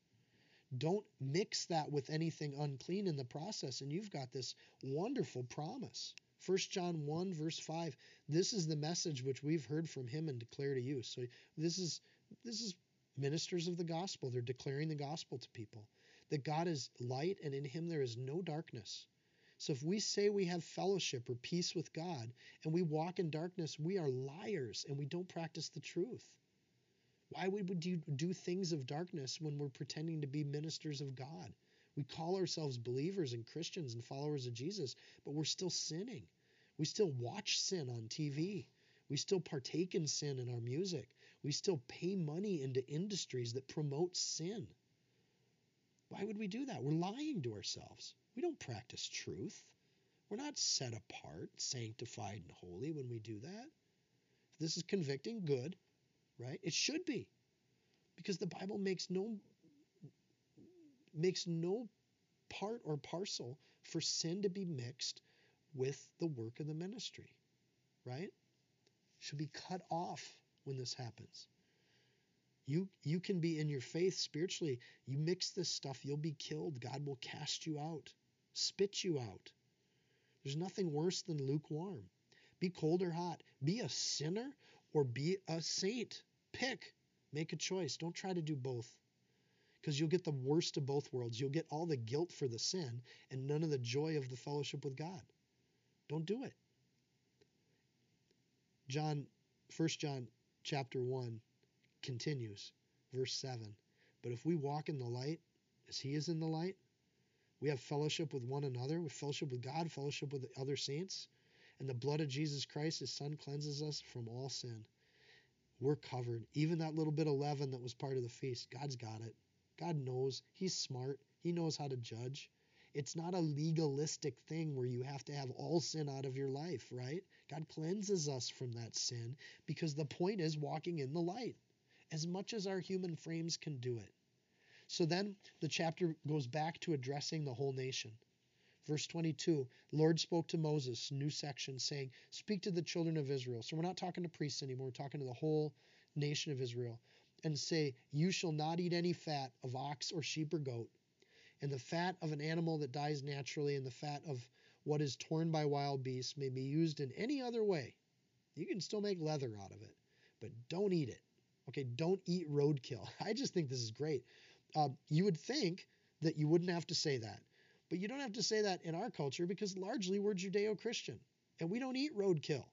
Don't mix that with anything unclean in the process, and you've got this wonderful promise. First John one, verse five, this is the message which we've heard from him and declare to you. So this is this is ministers of the gospel. They're declaring the gospel to people, that God is light and in him there is no darkness. So if we say we have fellowship or peace with God and we walk in darkness, we are liars and we don't practice the truth. Why would you do things of darkness when we're pretending to be ministers of God? We call ourselves believers and Christians and followers of Jesus, but we're still sinning. We still watch sin on T V. We still partake in sin in our music. We still pay money into industries that promote sin. Why would we do that? We're lying to ourselves. We don't practice truth. We're not set apart, sanctified, and holy when we do that. If this is convicting, good, right? It should be, because the Bible makes no makes no part or parcel for sin to be mixed with the work of the ministry, right? Should be cut off when this happens. You you can be in your faith spiritually. You mix this stuff, you'll be killed. God will cast you out, spit you out. There's nothing worse than lukewarm. Be cold or hot. Be a sinner or be a saint. Pick. Make a choice. Don't try to do both, because you'll get the worst of both worlds. You'll get all the guilt for the sin and none of the joy of the fellowship with God. Don't do it. John, First John chapter one continues, verse seven. But if we walk in the light, as he is in the light, we have fellowship with one another, with fellowship with God, fellowship with the other saints, and the blood of Jesus Christ, his son, cleanses us from all sin. We're covered. Even that little bit of leaven that was part of the feast, God's got it. God knows. He's smart. He knows how to judge. It's not a legalistic thing where you have to have all sin out of your life, right? God cleanses us from that sin because the point is walking in the light as much as our human frames can do it. So then the chapter goes back to addressing the whole nation. Verse twenty-two, the Lord spoke to Moses, new section, saying, speak to the children of Israel. So we're not talking to priests anymore. We're talking to the whole nation of Israel. And say, you shall not eat any fat of ox or sheep or goat, and the fat of an animal that dies naturally, and the fat of what is torn by wild beasts may be used in any other way. You can still make leather out of it, but don't eat it. Okay, don't eat roadkill. I just think this is great. Um, you would think that you wouldn't have to say that, but you don't have to say that in our culture because largely we're Judeo-Christian, and we don't eat roadkill.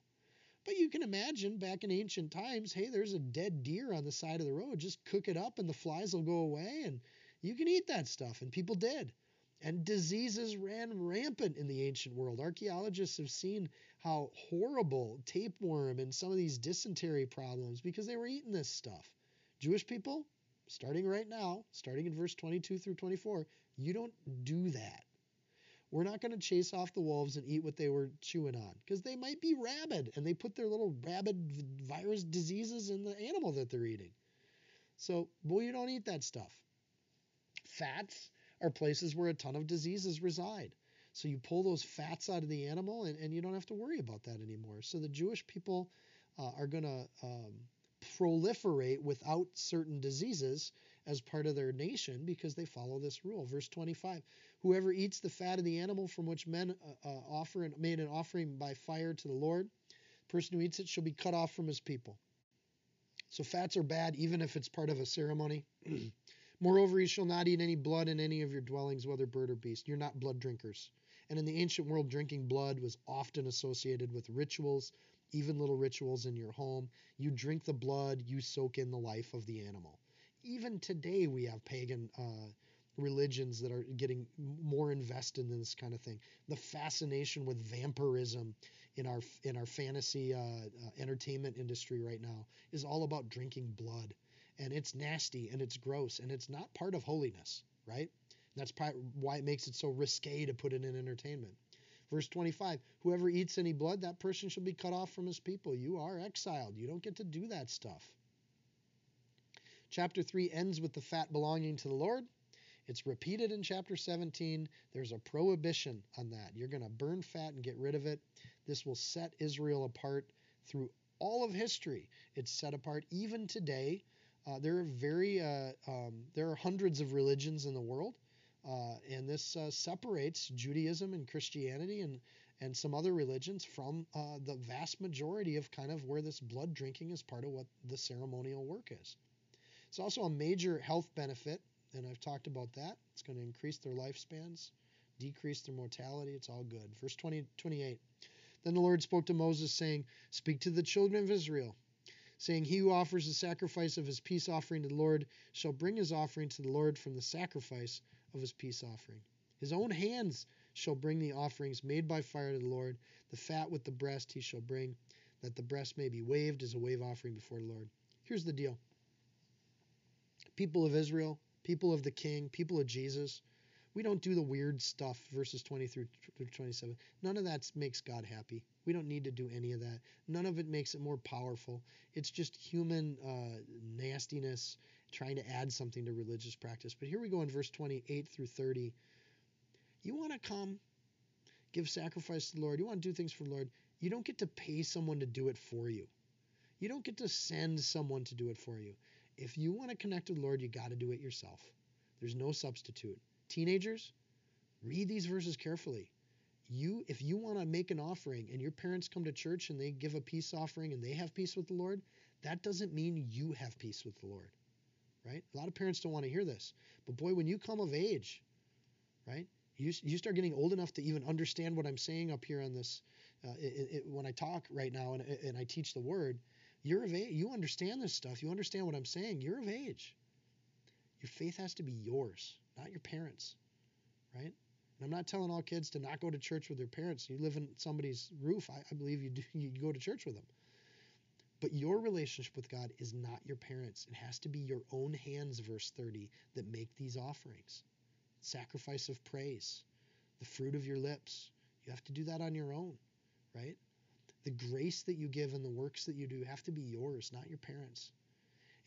But you can imagine back in ancient times, hey, there's a dead deer on the side of the road. Just cook it up and the flies will go away and you can eat that stuff. And people did. And diseases ran rampant in the ancient world. Archaeologists have seen how horrible tapeworm and some of these dysentery problems because they were eating this stuff. Jewish people, starting right now, starting in verse twenty-two through twenty-four, you don't do that. We're not going to chase off the wolves and eat what they were chewing on because they might be rabid and they put their little rabid virus diseases in the animal that they're eating. So, boy, you don't eat that stuff. Fats are places where a ton of diseases reside. So you pull those fats out of the animal and, and you don't have to worry about that anymore. So the Jewish people uh, are going to um, proliferate without certain diseases as part of their nation because they follow this rule. Verse twenty-five, whoever eats the fat of the animal from which men uh, uh, offer and made an offering by fire to the Lord, the person who eats it shall be cut off from his people. So fats are bad even if it's part of a ceremony. Moreover, you shall not eat any blood in any of your dwellings, whether bird or beast. You're not blood drinkers. And in the ancient world, drinking blood was often associated with rituals, even little rituals in your home. You drink the blood, you soak in the life of the animal. Even today, we have pagan uh, religions that are getting more invested in this kind of thing. The fascination with vampirism in our in our fantasy uh, uh, entertainment industry right now is all about drinking blood. And it's nasty, and it's gross, and it's not part of holiness, right? And that's probably why it makes it so risque to put it in entertainment. Verse twenty-five, whoever eats any blood, that person shall be cut off from his people. You are exiled. You don't get to do that stuff. Chapter three ends with the fat belonging to the Lord. It's repeated in chapter seventeen. There's a prohibition on that. You're going to burn fat and get rid of it. This will set Israel apart through all of history. It's set apart even today. Uh, there are very uh, um, there are hundreds of religions in the world, uh, and this uh, separates Judaism and Christianity and and some other religions from uh, the vast majority of kind of where this blood drinking is part of what the ceremonial work is. It's also a major health benefit, and I've talked about that. It's going to increase their lifespans, decrease their mortality. It's all good. Verse twenty, twenty-eight. Then the Lord spoke to Moses, saying, "Speak to the children of Israel, saying, he who offers the sacrifice of his peace offering to the Lord shall bring his offering to the Lord from the sacrifice of his peace offering. His own hands shall bring the offerings made by fire to the Lord. The fat with the breast he shall bring, that the breast may be waved as a wave offering before the Lord." Here's the deal. People of Israel, people of the King, people of Jesus, we don't do the weird stuff, verses twenty through twenty-seven. None of that makes God happy. We don't need to do any of that. None of it makes it more powerful. It's just human uh, nastiness trying to add something to religious practice. But here we go in verse twenty-eight through thirty. You want to come, give sacrifice to the Lord. You want to do things for the Lord. You don't get to pay someone to do it for you. You don't get to send someone to do it for you. If you want to connect to the Lord, you got to do it yourself. There's no substitute. Teenagers, read these verses carefully. You, if you want to make an offering and your parents come to church and they give a peace offering and they have peace with the Lord, that doesn't mean you have peace with the Lord, right? A lot of parents don't want to hear this, but boy, when you come of age, right, you, you start getting old enough to even understand what I'm saying up here on this, uh, it, it, when I talk right now and, and I teach the word, you're of age, you understand this stuff, you understand what I'm saying, you're of age. Your faith has to be yours, not your parents, right? And I'm not telling all kids to not go to church with their parents. You live in somebody's roof. I, I believe you do, you go to church with them. But your relationship with God is not your parents. It has to be your own hands, verse thirty, that make these offerings. Sacrifice of praise, the fruit of your lips. You have to do that on your own, right? The grace that you give and the works that you do have to be yours, not your parents'.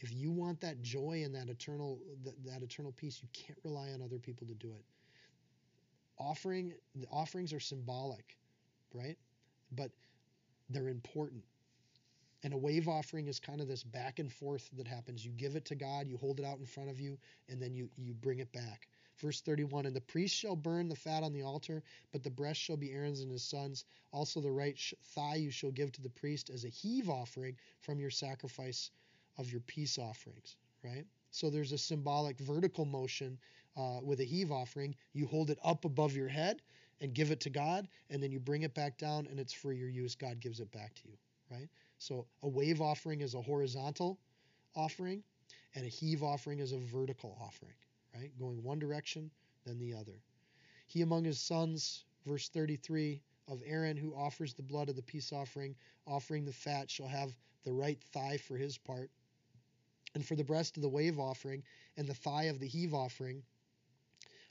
If you want that joy and that eternal that, that eternal peace, you can't rely on other people to do it. Offering the offerings are symbolic, right? But they're important. And a wave offering is kind of this back and forth that happens. You give it to God, you hold it out in front of you, and then you, you bring it back. Verse thirty-one, and the priest shall burn the fat on the altar, but the breast shall be Aaron's and his sons. Also the right thigh you shall give to the priest as a heave offering from your sacrifice of your peace offerings, right? So there's a symbolic vertical motion uh, with a heave offering. You hold it up above your head and give it to God, and then you bring it back down, and it's for your use. God gives it back to you, right? So a wave offering is a horizontal offering, and a heave offering is a vertical offering, right? Going one direction, then the other. He among his sons, verse thirty-three, of Aaron who offers the blood of the peace offering, offering the fat, shall have the right thigh for his part. And for the breast of the wave offering and the thigh of the heave offering,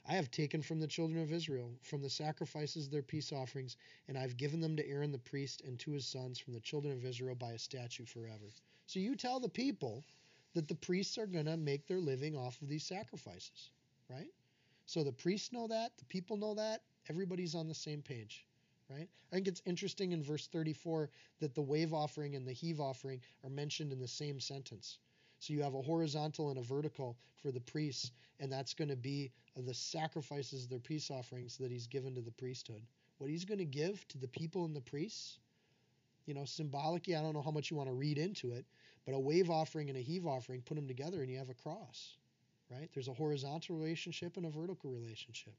I have taken from the children of Israel, from the sacrifices of their peace offerings, and I have given them to Aaron the priest and to his sons from the children of Israel by a statute forever. So you tell the people that the priests are going to make their living off of these sacrifices, right? So the priests know that, the people know that, everybody's on the same page, right? I think it's interesting in verse thirty-four that the wave offering and the heave offering are mentioned in the same sentence. So you have a horizontal and a vertical for the priests, and that's going to be the sacrifices, their peace offerings that he's given to the priesthood. What he's going to give to the people and the priests, you know, symbolically, I don't know how much you want to read into it, but a wave offering and a heave offering, put them together and you have a cross, right? There's a horizontal relationship and a vertical relationship.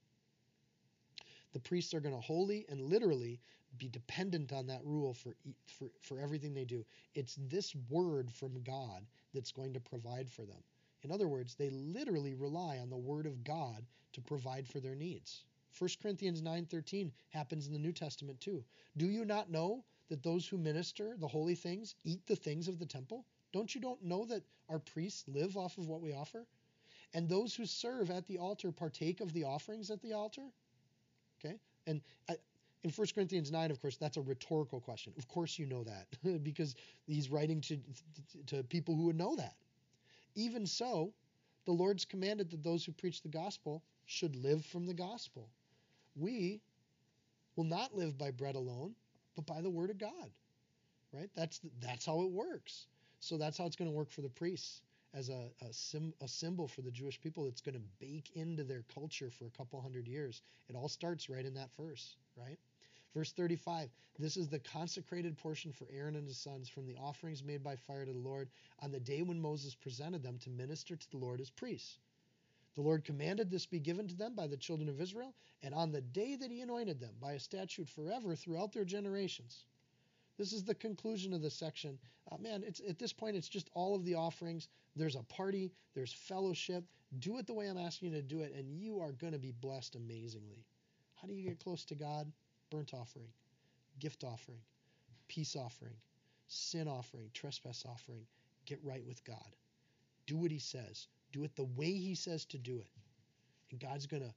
The priests are going to wholly and literally be dependent on that rule for, for for everything they do. It's this word from God that's going to provide for them. In other words, they literally rely on the word of God to provide for their needs. First Corinthians nine thirteen happens in the New Testament too. Do you not know that those who minister the holy things eat the things of the temple? Don't you don't know that our priests live off of what we offer? And those who serve at the altar partake of the offerings at the altar? Okay, and in First Corinthians nine, of course, that's a rhetorical question. Of course you know that, because he's writing to, to people who would know that. Even so, the Lord's commanded that those who preach the gospel should live from the gospel. We will not live by bread alone, but by the word of God, right? That's the, that's how it works. So that's how it's going to work for the priests as a, a, sim, a symbol for the Jewish people that's going to bake into their culture for a couple hundred years. It all starts right in that verse, right? Verse thirty-five, this is the consecrated portion for Aaron and his sons from the offerings made by fire to the Lord on the day when Moses presented them to minister to the Lord as priests. The Lord commanded this be given to them by the children of Israel, and on the day that he anointed them by a statute forever throughout their generations. This is the conclusion of the section. Uh, man, it's at this point, it's just all of the offerings. There's a party. There's fellowship. Do it the way I'm asking you to do it, and you are going to be blessed amazingly. How do you get close to God? Burnt offering, gift offering, peace offering, sin offering, trespass offering. Get right with God. Do what he says. Do it the way he says to do it. And God's going to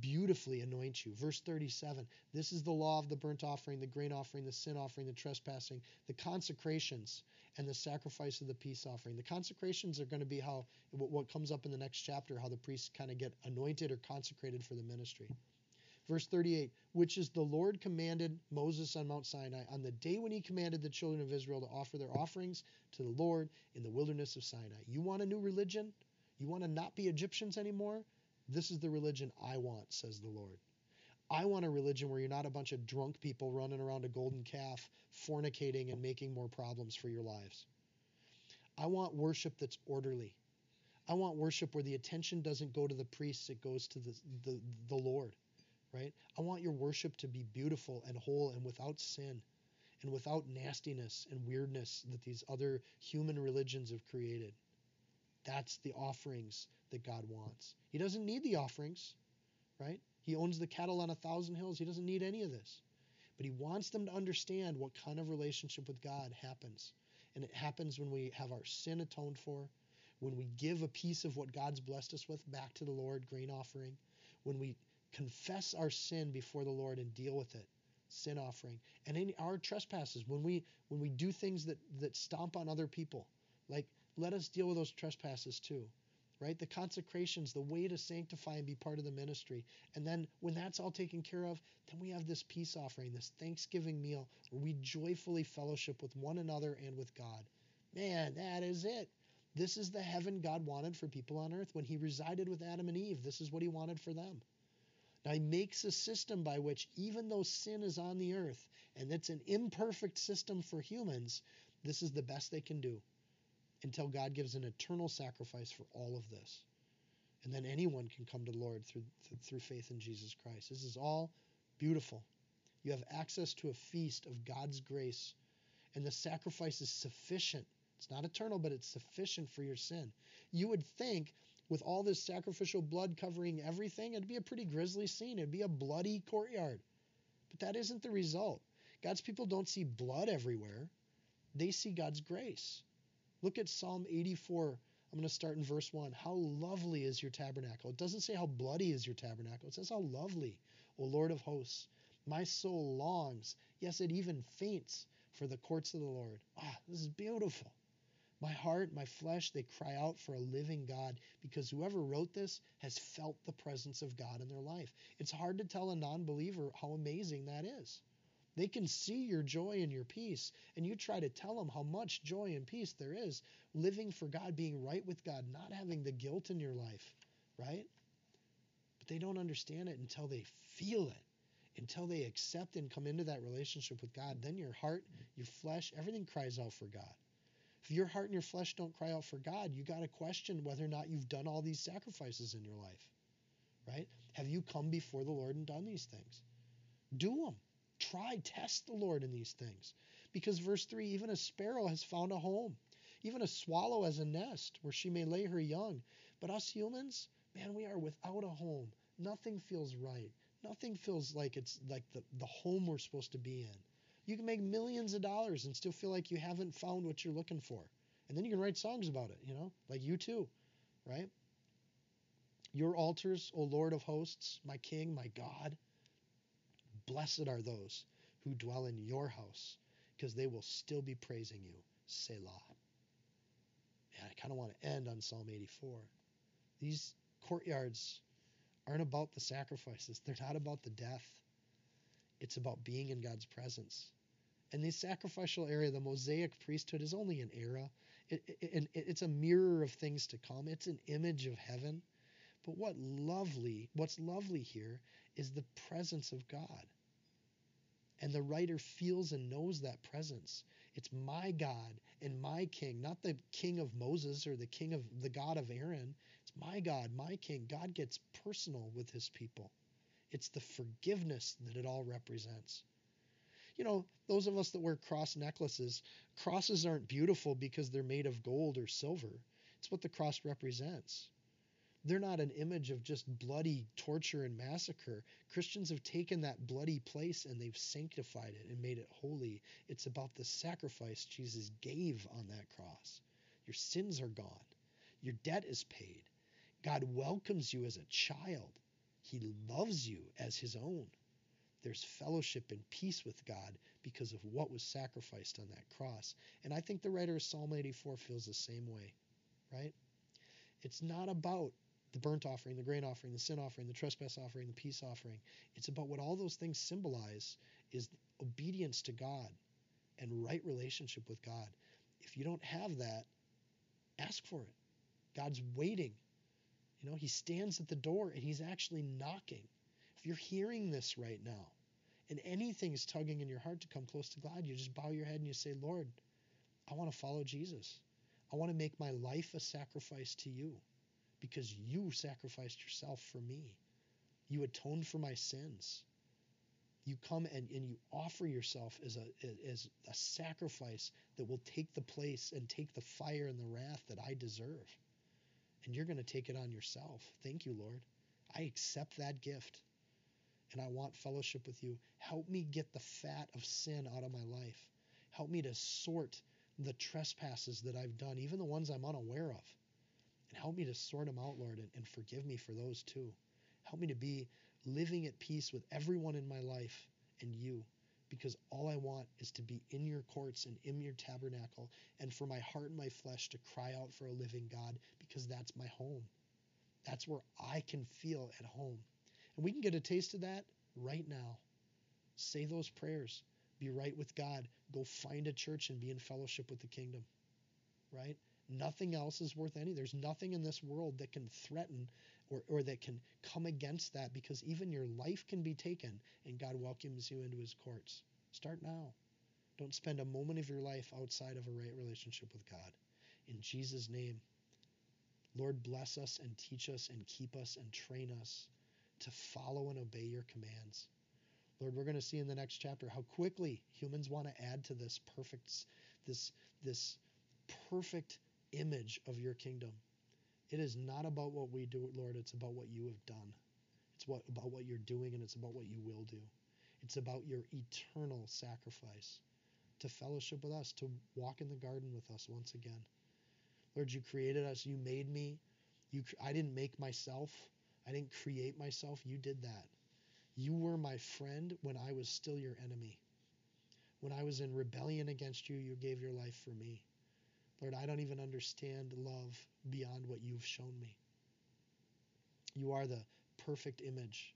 beautifully anoint you. Verse thirty-seven, this is the law of the burnt offering, the grain offering, the sin offering, the trespassing, the consecrations, and the sacrifice of the peace offering. The consecrations are going to be how what comes up in the next chapter, how the priests kind of get anointed or consecrated for the ministry. Verse thirty-eight, which is the Lord commanded Moses on Mount Sinai on the day when he commanded the children of Israel to offer their offerings to the Lord in the wilderness of Sinai. You want a new religion? You want to not be Egyptians anymore? This is the religion I want, says the Lord. I want a religion where you're not a bunch of drunk people running around a golden calf, fornicating and making more problems for your lives. I want worship that's orderly. I want worship where the attention doesn't go to the priests, it goes to the, the, the Lord, right? I want your worship to be beautiful and whole and without sin and without nastiness and weirdness that these other human religions have created. That's the offerings that God wants. He doesn't need the offerings, right? He owns the cattle on a thousand hills. He doesn't need any of this. But he wants them to understand what kind of relationship with God happens. And it happens when we have our sin atoned for, when we give a piece of what God's blessed us with back to the Lord, grain offering, when we confess our sin before the Lord and deal with it, sin offering, and in our trespasses, when we when we do things that, that stomp on other people, like let us deal with those trespasses too. Right? The consecrations, the way to sanctify and be part of the ministry. And then when that's all taken care of, then we have this peace offering, this Thanksgiving meal, where we joyfully fellowship with one another and with God. Man, that is it. This is the heaven God wanted for people on earth. When he resided with Adam and Eve, this is what he wanted for them. Now he makes a system by which even though sin is on the earth, and it's an imperfect system for humans, this is the best they can do, until God gives an eternal sacrifice for all of this. And then anyone can come to the Lord through through faith in Jesus Christ. This is all beautiful. You have access to a feast of God's grace and the sacrifice is sufficient. It's not eternal, but it's sufficient for your sin. You would think with all this sacrificial blood covering everything, it'd be a pretty grisly scene. It'd be a bloody courtyard. But that isn't the result. God's people don't see blood everywhere. They see God's grace. Look at Psalm eighty-four. I'm going to start in verse one. How lovely is your tabernacle. It doesn't say how bloody is your tabernacle. It says how lovely, O Lord of hosts. My soul longs, yes, it even faints for the courts of the Lord. Ah, this is beautiful. My heart, my flesh, they cry out for a living God, because whoever wrote this has felt the presence of God in their life. It's hard to tell a non-believer how amazing that is. They can see your joy and your peace, and you try to tell them how much joy and peace there is living for God, being right with God, not having the guilt in your life, right? But they don't understand it until they feel it, until they accept and come into that relationship with God. Then your heart, your flesh, everything cries out for God. If your heart and your flesh don't cry out for God, you got to question whether or not you've done all these sacrifices in your life, right? Have you come before the Lord and done these things? Do them. Try, test the Lord in these things. Because verse three, even a sparrow has found a home. Even a swallow has a nest where she may lay her young. But us humans, man, we are without a home. Nothing feels right. Nothing feels like it's like the, the home we're supposed to be in. You can make millions of dollars and still feel like you haven't found what you're looking for. And then you can write songs about it, you know, like you too, right? Your altars, O Lord of hosts, my King, my God. Blessed are those who dwell in your house, because they will still be praising you. Selah. Man, I kind of want to end on Psalm eighty-four. These courtyards aren't about the sacrifices. They're not about the death. It's about being in God's presence. And the sacrificial area, the Mosaic priesthood, is only an era. It, it, it, it's a mirror of things to come. It's an image of heaven. But what lovely, what's lovely here is the presence of God. And the writer feels and knows that presence. It's my God and my King, not the King of Moses or the King of the God of Aaron. It's my God, my King. God gets personal with his people. It's the forgiveness that it all represents. You know, those of us that wear cross necklaces, crosses aren't beautiful because they're made of gold or silver. It's what the cross represents. They're not an image of just bloody torture and massacre. Christians have taken that bloody place and they've sanctified it and made it holy. It's about the sacrifice Jesus gave on that cross. Your sins are gone. Your debt is paid. God welcomes you as a child. He loves you as his own. There's fellowship and peace with God because of what was sacrificed on that cross. And I think the writer of Psalm eighty-four feels the same way, right? It's not about the burnt offering, the grain offering, the sin offering, the trespass offering, the peace offering. It's about what all those things symbolize is obedience to God and right relationship with God. If you don't have that, ask for it. God's waiting. You know, he stands at the door and he's actually knocking. If you're hearing this right now and anything is tugging in your heart to come close to God, you just bow your head and you say, Lord, I want to follow Jesus. I want to make my life a sacrifice to you, because you sacrificed yourself for me. You atoned for my sins. You come and, and you offer yourself as a, as a sacrifice that will take the place and take the fire and the wrath that I deserve. And you're going to take it on yourself. Thank you, Lord. I accept that gift. And I want fellowship with you. Help me get the fat of sin out of my life. Help me to sort the trespasses that I've done, even the ones I'm unaware of. And help me to sort them out, Lord, and, and forgive me for those too. Help me to be living at peace with everyone in my life and you, because all I want is to be in your courts and in your tabernacle, and for my heart and my flesh to cry out for a living God, because that's my home. That's where I can feel at home. And we can get a taste of that right now. Say those prayers. Be right with God. Go find a church and be in fellowship with the kingdom, right? Nothing else is worth any. There's nothing in this world that can threaten or, or that can come against that, because even your life can be taken and God welcomes you into his courts. Start now. Don't spend a moment of your life outside of a right relationship with God. In Jesus' name, Lord, bless us and teach us and keep us and train us to follow and obey your commands. Lord, we're going to see in the next chapter how quickly humans want to add to this perfect, this, this perfect image of your kingdom. It is not about what we do, Lord. It's about what you have done. It's what, about what you're doing, and it's about what you will do. It's about your eternal sacrifice to fellowship with us, to walk in the garden with us once again. Lord, you created us. You made me. You, I didn't make myself. I didn't create myself. You did that. You were my friend when I was still your enemy. When I was in rebellion against you, you gave your life for me. Lord, I don't even understand love beyond what you've shown me. You are the perfect image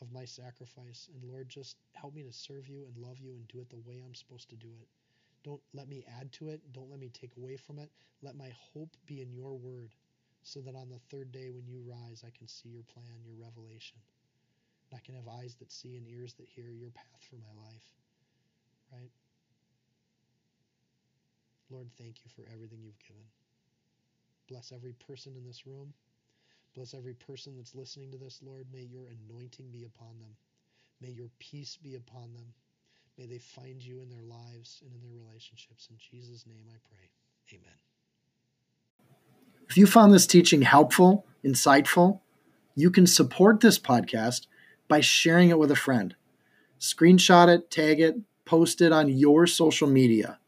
of my sacrifice. And Lord, just help me to serve you and love you and do it the way I'm supposed to do it. Don't let me add to it. Don't let me take away from it. Let my hope be in your word, so that on the third day when you rise, I can see your plan, your revelation. And I can have eyes that see and ears that hear your path for my life. Right? Lord, thank you for everything you've given. Bless every person in this room. Bless every person that's listening to this, Lord. May your anointing be upon them. May your peace be upon them. May they find you in their lives and in their relationships. In Jesus' name I pray. Amen. If you found this teaching helpful, insightful, you can support this podcast by sharing it with a friend. Screenshot it, tag it, post it on your social media.